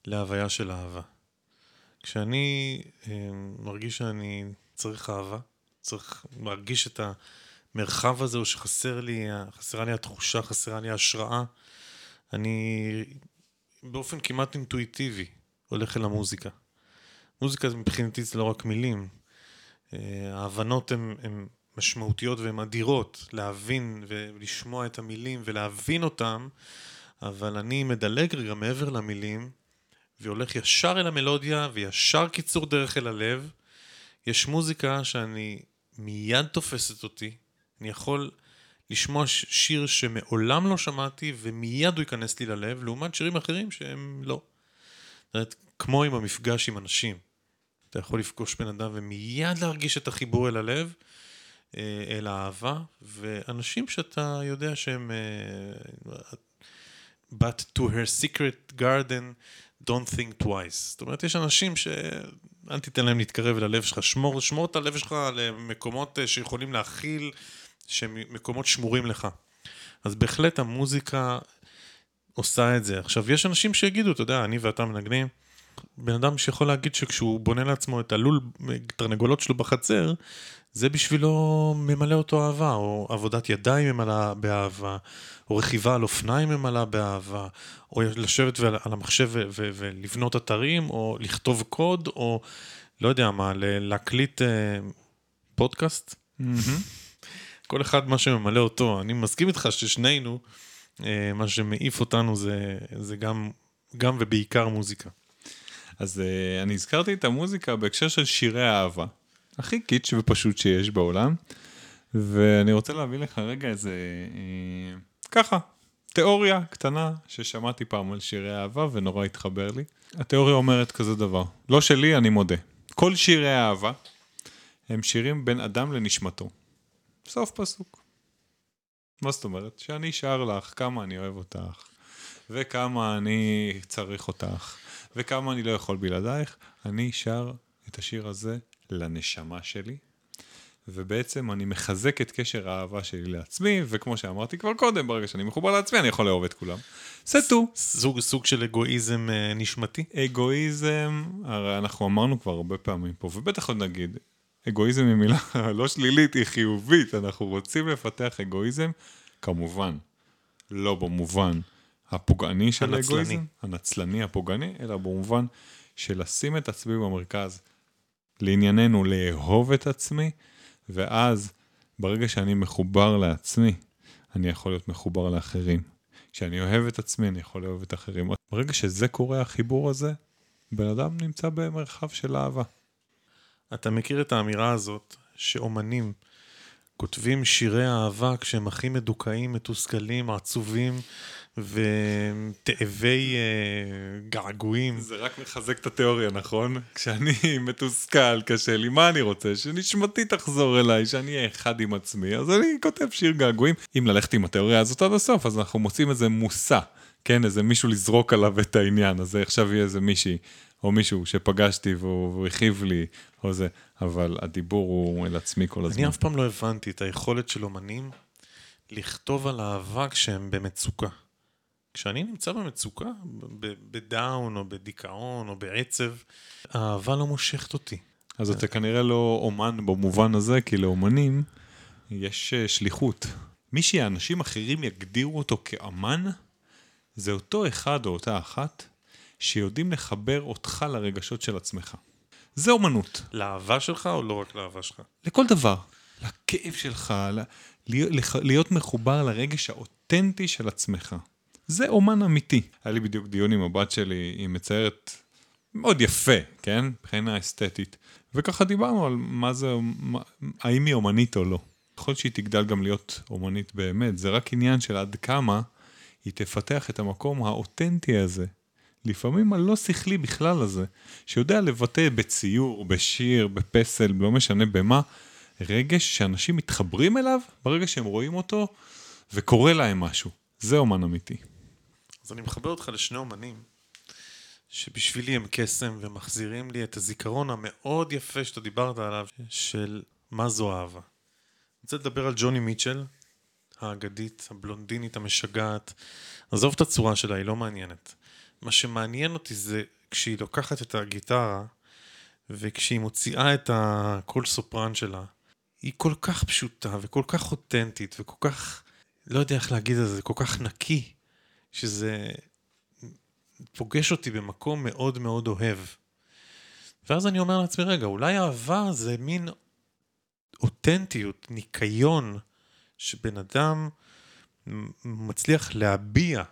להוויה של אהבה. כשאני מרגיש שאני צריך אהבה, צריך להרגיש את ה... מרחב הזה, או שחסר לי, חסרה לי התחושה, חסרה לי השראה, אני באופן כמעט אינטואיטיבי הולך אל המוזיקה. מוזיקה מבחינתי זה לא רק מילים, ההבנות הן משמעותיות והן אדירות, להבין ולשמוע את המילים ולהבין אותם, אבל אני מדלג רגע מעבר למילים, והולך ישר אל המלודיה וישר קיצור דרך אל הלב. יש מוזיקה שאני מיד תופסת אותי, אני יכול לשמוע שיר שמעולם לא שמעתי, ומיד הוא ייכנס לי ללב, לעומת שירים אחרים שהם לא. זאת אומרת, כמו עם המפגש עם אנשים. אתה יכול לפגוש בן אדם ומיד להרגיש את החיבור אל הלב, אל האהבה, ואנשים שאתה יודע שהם but to her secret garden, don't think twice. זאת אומרת, יש אנשים ש... אל תיתן להם להתקרב אל הלב שלך, שמור, שמור את הלב שלך למקומות שיכולים להכיל, שמקומות שמורים לך. אז בהחלט המוזיקה עושה את זה. עכשיו, יש אנשים שיגידו, אתה יודע, אני ואתה מנגנים, בן אדם שיכול להגיד שכשהוא בונה לעצמו את הלול, תרנגולות שלו בחצר, זה בשבילו ממלא אותו אהבה, או עבודת ידיים ממלא באהבה, או רכיבה על אופניים ממלא באהבה, או לשבת ועל, על המחשב ו- ו- ולבנות אתרים, או לכתוב קוד, או לא יודע מה, להקליט אה, פודקאסט. כל אחד מה שממלא אותו. אני מסכים איתך ששנינו, אה, מה שמעיף אותנו זה, זה גם, גם ובעיקר מוזיקה. אז euh, אני הזכרתי את המוזיקה בהקשר של שירי אהבה, הכי קיץ' ופשוט שיש בעולם, ואני רוצה להביא לך רגע איזה, אה, ככה, תיאוריה קטנה ששמעתי פעם על שירי אהבה ונורא התחבר לי. התיאוריה אומרת כזה דבר, לא שלי, אני מודה. כל שירי אהבה הם שירים בין אדם לנשמתו. סוף פסוק. מה זאת אומרת? שאני אשאר לך כמה אני אוהב אותך, וכמה אני צריך אותך. וכמה אני לא יכול בלעדייך, אני שר את השיר הזה לנשמה שלי, ובעצם אני מחזק את קשר האהבה שלי לעצמי, וכמו שאמרתי כבר קודם, ברגע שאני מחובר לעצמי, אני יכול לאהוב את כולם. סטו. סוג, סוג של אגואיזם אה, נשמתי. אגואיזם, הרי אנחנו אמרנו כבר הרבה פעמים פה, ובטח עוד נגיד, אגואיזם היא מילה לא שלילית, היא חיובית, אנחנו רוצים לפתח אגואיזם, כמובן, לא במובן. הפוגעני של האגואיזם, הנצלני, הפוגעני, אלא במובן של לשים את עצמי במרכז, לענייננו לאהוב את עצמי, ואז ברגע שאני מחובר לעצמי, אני יכול להיות מחובר לאחרים. כשאני אוהב את עצמי, אני יכול לאהוב את אחרים. ברגע שזה קורה, החיבור הזה, בן אדם נמצא במרחב של אהבה. אתה מכיר את האמירה הזאת, שאומנים כותבים שירי אהבה כשהם הכי מדוכאים, מתוסכלים, עצובים ותאבי אה, געגועים. זה רק מחזק את התיאוריה, נכון? כשאני מתוסכל, קשה לי, מה אני רוצה? שנשמתי תחזור אליי, שאני אהיה אחד עם עצמי, אז אני כותב שיר געגועים. אם ללכת עם התיאוריה הזאת עד הסוף, אז אנחנו מוצאים איזה מוסע, כן, איזה מישהו לזרוק עליו את העניין, אז עכשיו יהיה איזה מישהי, או מישהו שפגשתי והוא הכיב לי, או זה, אבל הדיבור הוא אל עצמי כל הזמן. אני אף פעם לא הבנתי את היכולת של אומנים לכתוב על אהבה כשהם במצוקה. כשאני נמצא במצוקה, בדאון או בדיכאון או בעצב, האהבה לא מושכת אותי. אז אתה כנראה לא אומן במובן הזה, כי לאומנים יש שליחות. מי שהאנשים אחרים יגדירו אותו כאמן, זה אותו אחד או אותה אחת, שיודעים לחבר אותך לרגשות של עצמך. זה אומנות. לאהבה שלך או לא רק לאהבה שלך? לכל דבר. לכאב שלך, להיות מחובר לרגש האותנטי של עצמך. זה אומן אמיתי. היה לי בדיוק דיון עם הבת שלי, היא מציירת מאוד יפה, כן? מבחינה אסתטית. וככה דיברנו על מה זה, מה, האם היא אומנית או לא. יכול שהיא תגדל גם להיות אומנית באמת. זה רק עניין של עד כמה היא תפתח את המקום האותנטי הזה. לפעמים הלא שכלי בכלל הזה, שיודע לבטא בציור, בשיר, בפסל, לא משנה במה, רגש שאנשים מתחברים אליו, ברגע שהם רואים אותו, וקורא להם משהו. זה אומן אמיתי. אז אני מחבר אותך לשני אומנים, שבשבילי הם קסם, ומחזירים לי את הזיכרון המאוד יפה שאתה דיברת עליו, של מה זו אהבה. אני רוצה לדבר על ג'וני מיטשל, האגדית, הבלונדינית, המשגעת. עזוב את הצורה שלה, היא לא מעניינת. מה שמעניין אותי זה כשהיא לוקחת את הגיטרה, וכשהיא מוציאה את הקול סופרן שלה, היא כל כך פשוטה וכל כך אותנטית וכל כך, לא יודע איך להגיד את זה, כל כך נקי, שזה פוגש אותי במקום מאוד מאוד אוהב. ואז אני אומר לעצמי, רגע, אולי אהבה זה מין אותנטיות, ניקיון, שבן אדם מצליח להביע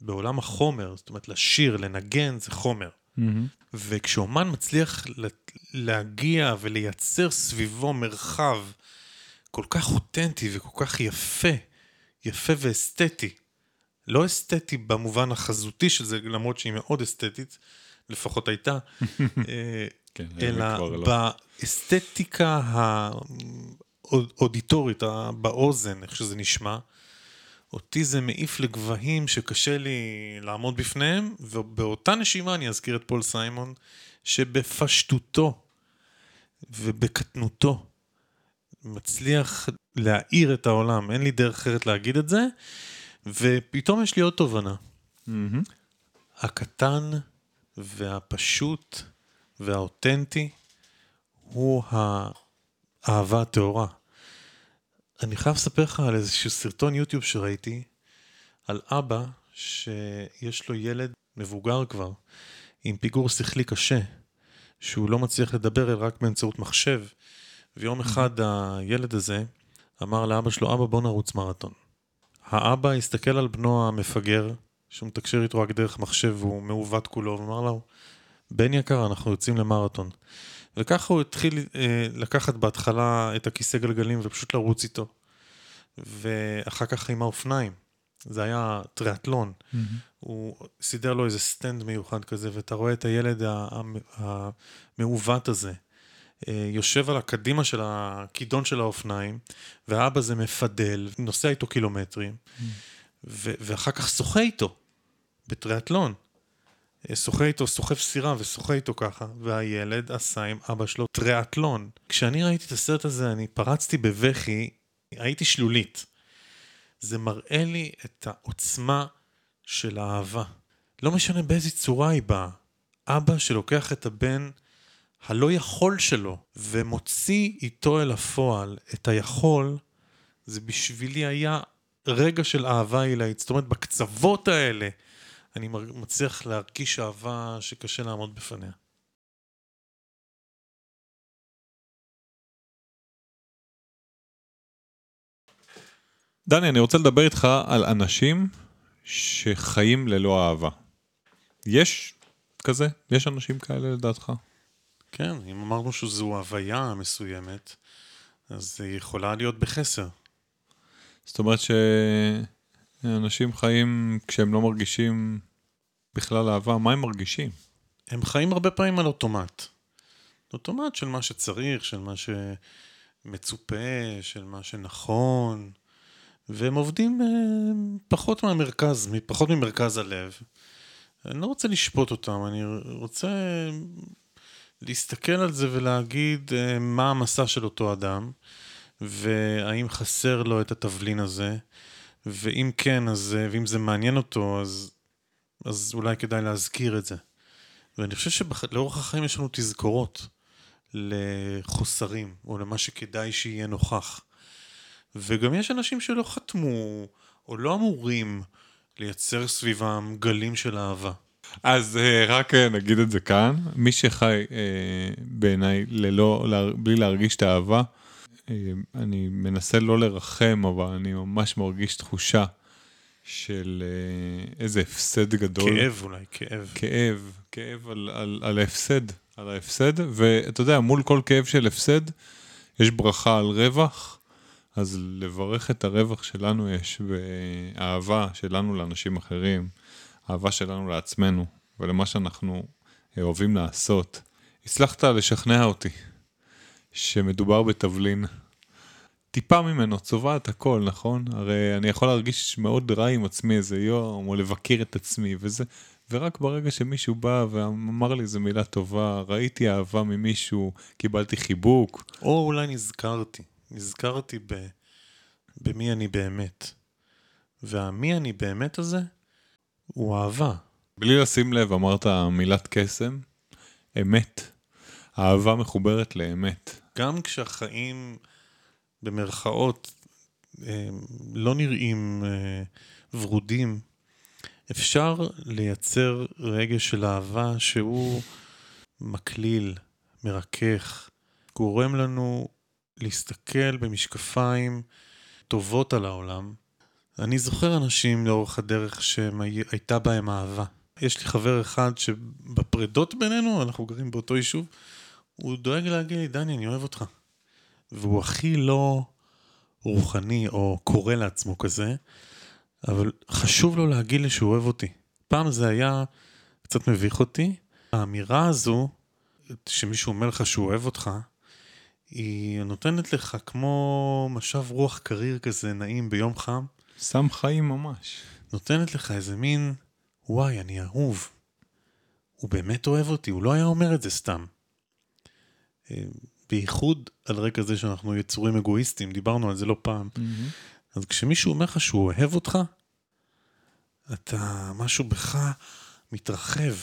בעולם החומר, זאת אומרת, לשיר, לנגן, זה חומר. Mm-hmm. וכשאומן מצליח להגיע ולייצר סביבו מרחב כל כך אותנטי וכל כך יפה, יפה ואסתטי, לא אסתטי במובן החזותי של זה, למרות שהיא מאוד אסתטית, לפחות הייתה, אלא באסתטיקה האודיטורית, באוזן, איך שזה נשמע, אותי זה מעיף לגבהים שקשה לי לעמוד בפניהם, ובאותה נשימה אני אזכיר את פול סיימון, שבפשטותו ובקטנותו מצליח להאיר את העולם, אין לי דרך אחרת להגיד את זה, ופתאום יש לי עוד תובנה. Mm-hmm. הקטן והפשוט והאותנטי הוא האהבה התאורה. אני חייב לספר לך על איזשהו סרטון יוטיוב שראיתי, על אבא שיש לו ילד מבוגר כבר, עם פיגור שכלי קשה, שהוא לא מצליח לדבר אל רק באמצעות מחשב, ויום אחד הילד הזה אמר לאבא שלו, אבא בוא נרוץ מרתון. האבא הסתכל על בנו המפגר, שהוא מתקשר איתו רק דרך מחשב, והוא מעוות כולו, ואמר לו, בן יקר, אנחנו יוצאים למרתון. וככה הוא התחיל אה, לקחת בהתחלה את הכיסא גלגלים ופשוט לרוץ איתו. ואחר כך עם האופניים. זה היה טריאטלון. Mm-hmm. הוא סידר לו איזה סטנד מיוחד כזה, ואתה רואה את הילד המעוות הזה. אה, יושב על הקדימה של הכידון של האופניים, והאבא זה מפדל, נוסע איתו קילומטרים, mm-hmm. ו- ואחר כך שוחה איתו בטריאטלון. שוחה איתו, שוחף סירה ושוחה איתו ככה, והילד עשה עם אבא שלו טריאטלון. כשאני ראיתי את הסרט הזה, אני פרצתי בבכי, הייתי שלולית. זה מראה לי את העוצמה של האהבה. לא משנה באיזו צורה היא באה. אבא שלוקח את הבן הלא יכול שלו, ומוציא איתו אל הפועל את היכול, זה בשבילי היה רגע של אהבה עילאית. זאת אומרת, בקצוות האלה, אני מצליח להרגיש אהבה שקשה לעמוד בפניה. דני, אני רוצה לדבר איתך על אנשים שחיים ללא אהבה. יש כזה? יש אנשים כאלה לדעתך? כן, אם אמרנו שזו הוויה מסוימת, אז היא יכולה להיות בחסר. זאת אומרת שאנשים חיים כשהם לא מרגישים בכלל אהבה, מה הם מרגישים? הם חיים הרבה פעמים על אוטומט. אוטומט של מה שצריך, של מה שמצופה, של מה שנכון, והם עובדים פחות מהמרכז, פחות ממרכז הלב. אני לא רוצה לשפוט אותם, אני רוצה להסתכל על זה ולהגיד מה המסע של אותו אדם, והאם חסר לו את התבלין הזה, ואם כן, אז, ואם זה מעניין אותו, אז, אז אולי כדאי להזכיר את זה. ואני חושב שלאורך החיים יש לנו תזכורות לחוסרים, או למה שכדאי שיהיה נוכח. וגם יש אנשים שלא חתמו, או לא אמורים לייצר סביבם גלים של אהבה. אז רק נגיד את זה כאן, מי שחי בעיניי ללא, בלי להרגיש את האהבה, אני מנסה לא לרחם, אבל אני ממש מרגיש תחושה של איזה הפסד גדול. כאב אולי, כאב. כאב, כאב על, על, על ההפסד, על ההפסד, ואתה יודע, מול כל כאב של הפסד, יש ברכה על רווח, אז לברך את הרווח שלנו יש, ואהבה שלנו לאנשים אחרים, אהבה שלנו לעצמנו, ולמה שאנחנו אוהבים לעשות. הצלחת לשכנע אותי, שמדובר בתבלין, טיפה ממנו, צובע את הכל, נכון? הרי אני יכול להרגיש מאוד רע עם עצמי איזה יום, או לבקר את עצמי, וזה, ורק ברגע שמישהו בא ואמר לי איזו מילה טובה, ראיתי אהבה ממישהו, קיבלתי חיבוק. או אולי נזכרתי, נזכרתי ב, במי אני באמת. והמי אני באמת הזה, הוא אהבה. בלי לשים לב, אמרת מילת קסם, אמת. אהבה מחוברת לאמת. גם כשהחיים במרכאות לא נראים ורודים, אפשר לייצר רגש של אהבה שהוא מקליל, מרכך, גורם לנו להסתכל במשקפיים טובות על העולם. אני זוכר אנשים לאורך הדרך שהייתה בהם אהבה. יש לי חבר אחד שבפרדות בינינו, אנחנו גרים באותו יישוב, הוא דואג להגיד לי, דני, אני אוהב אותך. והוא הכי לא רוחני או קורא לעצמו כזה, אבל חשוב לו להגיד לי שהוא אוהב אותי. פעם זה היה קצת מביך אותי. האמירה הזו, שמישהו אומר לך שהוא אוהב אותך, היא נותנת לך כמו משב רוח קריר כזה נעים ביום חם. שם חיים ממש. נותנת לך איזה מין, וואי, אני אהוב. הוא באמת אוהב אותי, הוא לא היה אומר את זה סתם. בייחוד על רקע זה שאנחנו יצורים אגואיסטים, דיברנו על זה לא פעם. Mm-hmm. אז כשמישהו אומר לך שהוא אוהב אותך, אתה, משהו בך מתרחב.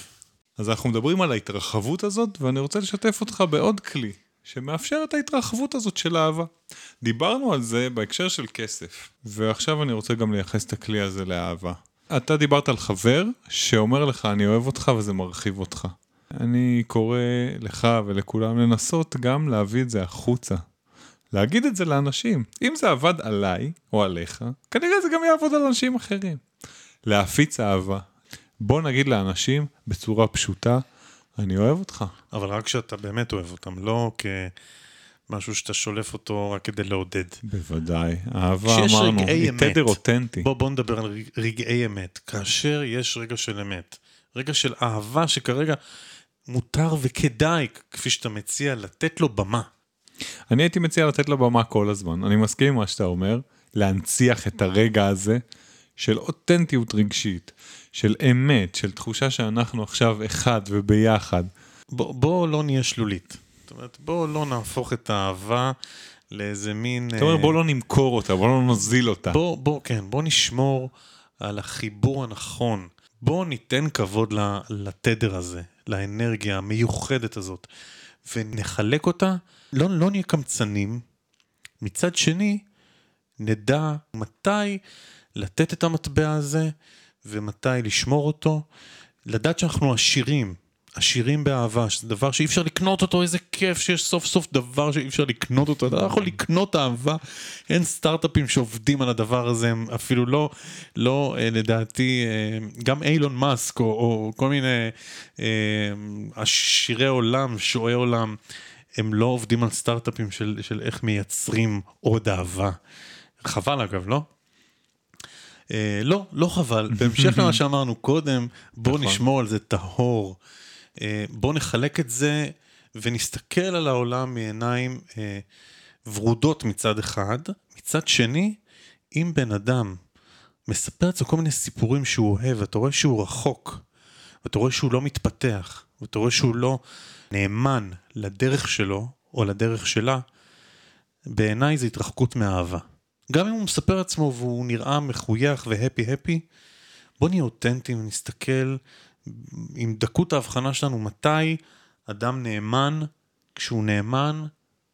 אז אנחנו מדברים על ההתרחבות הזאת, ואני רוצה לשתף אותך בעוד כלי, שמאפשר את ההתרחבות הזאת של אהבה. דיברנו על זה בהקשר של כסף, ועכשיו אני רוצה גם לייחס את הכלי הזה לאהבה. אתה דיברת על חבר שאומר לך אני אוהב אותך וזה מרחיב אותך. אני קורא לך ולכולם לנסות גם להביא את זה החוצה. להגיד את זה לאנשים. אם זה עבד עליי או עליך, כנראה זה גם יעבוד על אנשים אחרים. להפיץ אהבה. בוא נגיד לאנשים בצורה פשוטה, אני אוהב אותך. אבל רק שאתה באמת אוהב אותם, לא כמשהו שאתה שולף אותו רק כדי לעודד. בוודאי. אהבה אמרנו, היא תדר אותנטי. בוא, בוא נדבר על רגעי אמת. כאשר יש רגע של אמת. רגע של אהבה שכרגע מותר וכדאי, כפי שאתה מציע, לתת לו במה. אני הייתי מציע לתת לו במה כל הזמן. אני מסכים עם מה שאתה אומר, להנציח את הרגע הזה של אותנטיות רגשית, של אמת, של תחושה שאנחנו עכשיו אחד וביחד. בוא, בוא לא נהיה שלולית. זאת אומרת, בוא לא נהפוך את האהבה לאיזה מין... זאת אומרת, בוא לא נמכור אותה, בוא לא נוזיל אותה. בוא, בוא, כן, בוא נשמור על החיבור הנכון. בוא ניתן כבוד לתדר הזה, לאנרגיה המיוחדת הזאת, ונחלק אותה, לא, לא נהיה קמצנים. מצד שני, נדע מתי לתת את המטבע הזה, ומתי לשמור אותו, לדעת שאנחנו עשירים, עשירים באהבה, שזה דבר שאי אפשר לקנות אותו, איזה כיף שיש סוף סוף דבר שאי אפשר לקנות אותו, אתה יכול לקנות אהבה, אין סטארט-אפים שעובדים על הדבר הזה, הם אפילו לא, לא לדעתי, גם אילון מאסק, או, או כל מיני עשירי עולם, שועי עולם, הם לא עובדים על סטארט-אפים של, של איך מייצרים עוד אהבה. חבל אגב, לא? אה, לא, לא חבל. בהמשך למה שאמרנו קודם, בוא נשמור על זה טהור. אה, בוא נחלק את זה ונסתכל על העולם מעיניים אה, ורודות מצד אחד. מצד שני, אם בן אדם מספר את זה כל מיני סיפורים שהוא אוהב, ואתה רואה שהוא רחוק, ואתה רואה שהוא לא מתפתח, ואתה רואה שהוא לא נאמן לדרך שלו, או לדרך שלה, בעיניי זה התרחקות מהאהבה. גם אם הוא מספר עצמו והוא נראה מחוייך והפי-הפי, בוא נהיה אותנטיים, נסתכל עם דקות ההבחנה שלנו, מתי אדם נאמן, כשהוא נאמן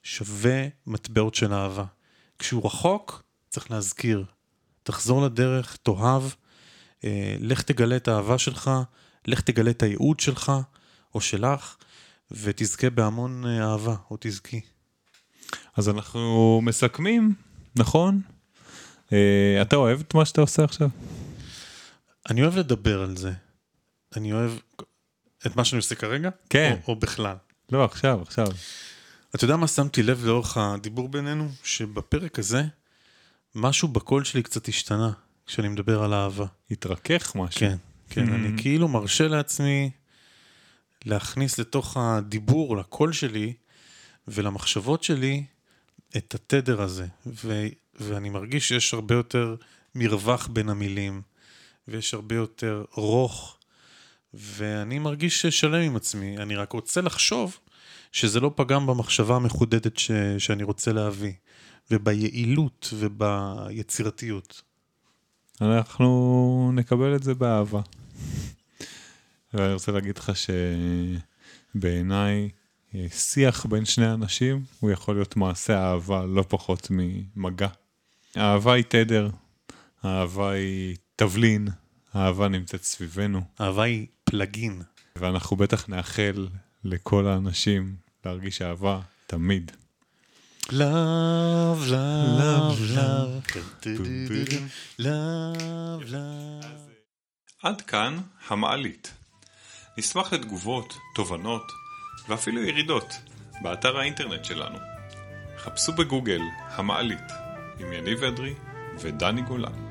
שווה מטבעות של אהבה. כשהוא רחוק, צריך להזכיר. תחזור לדרך, תאהב, לך תגלה את האהבה שלך, לך תגלה את הייעוד שלך, או שלך, ותזכה בהמון אהבה, או תזכי. אז אנחנו מסכמים, נכון? אתה אוהב את מה שאתה עושה עכשיו? אני אוהב לדבר על זה. אני אוהב את מה שאני עושה כרגע? כן. או בכלל? לא, עכשיו, עכשיו. אתה יודע מה שמתי לב לאורך הדיבור בינינו? שבפרק הזה, משהו בקול שלי קצת השתנה, כשאני מדבר על אהבה. התרכך משהו. כן, כן. אני כאילו מרשה לעצמי להכניס לתוך הדיבור, לקול שלי, ולמחשבות שלי, את התדר הזה. ו- ואני מרגיש שיש הרבה יותר מרווח בין המילים, ויש הרבה יותר רוך, ואני מרגיש ששלם עם עצמי. אני רק רוצה לחשוב שזה לא פגם במחשבה המחודדת ש- שאני רוצה להביא. וביעילות וביצירתיות. אנחנו נקבל את זה באהבה. ואני רוצה להגיד לך שבעיניי שיח בין שני אנשים, הוא יכול להיות מעשה אהבה לא פחות ממגע. האהבה היא תדר, האהבה היא תבלין, האהבה נמצאת סביבנו. האהבה היא פלגין. ואנחנו בטח נאחל לכל האנשים להרגיש אהבה תמיד. Love, love, love, love, love. עד כאן המעלית. נשמח לתגובות, תובנות ואפילו ירידות באתר האינטרנט שלנו. חפשו בגוגל המעלית עם יניב עדרי ודני גולן.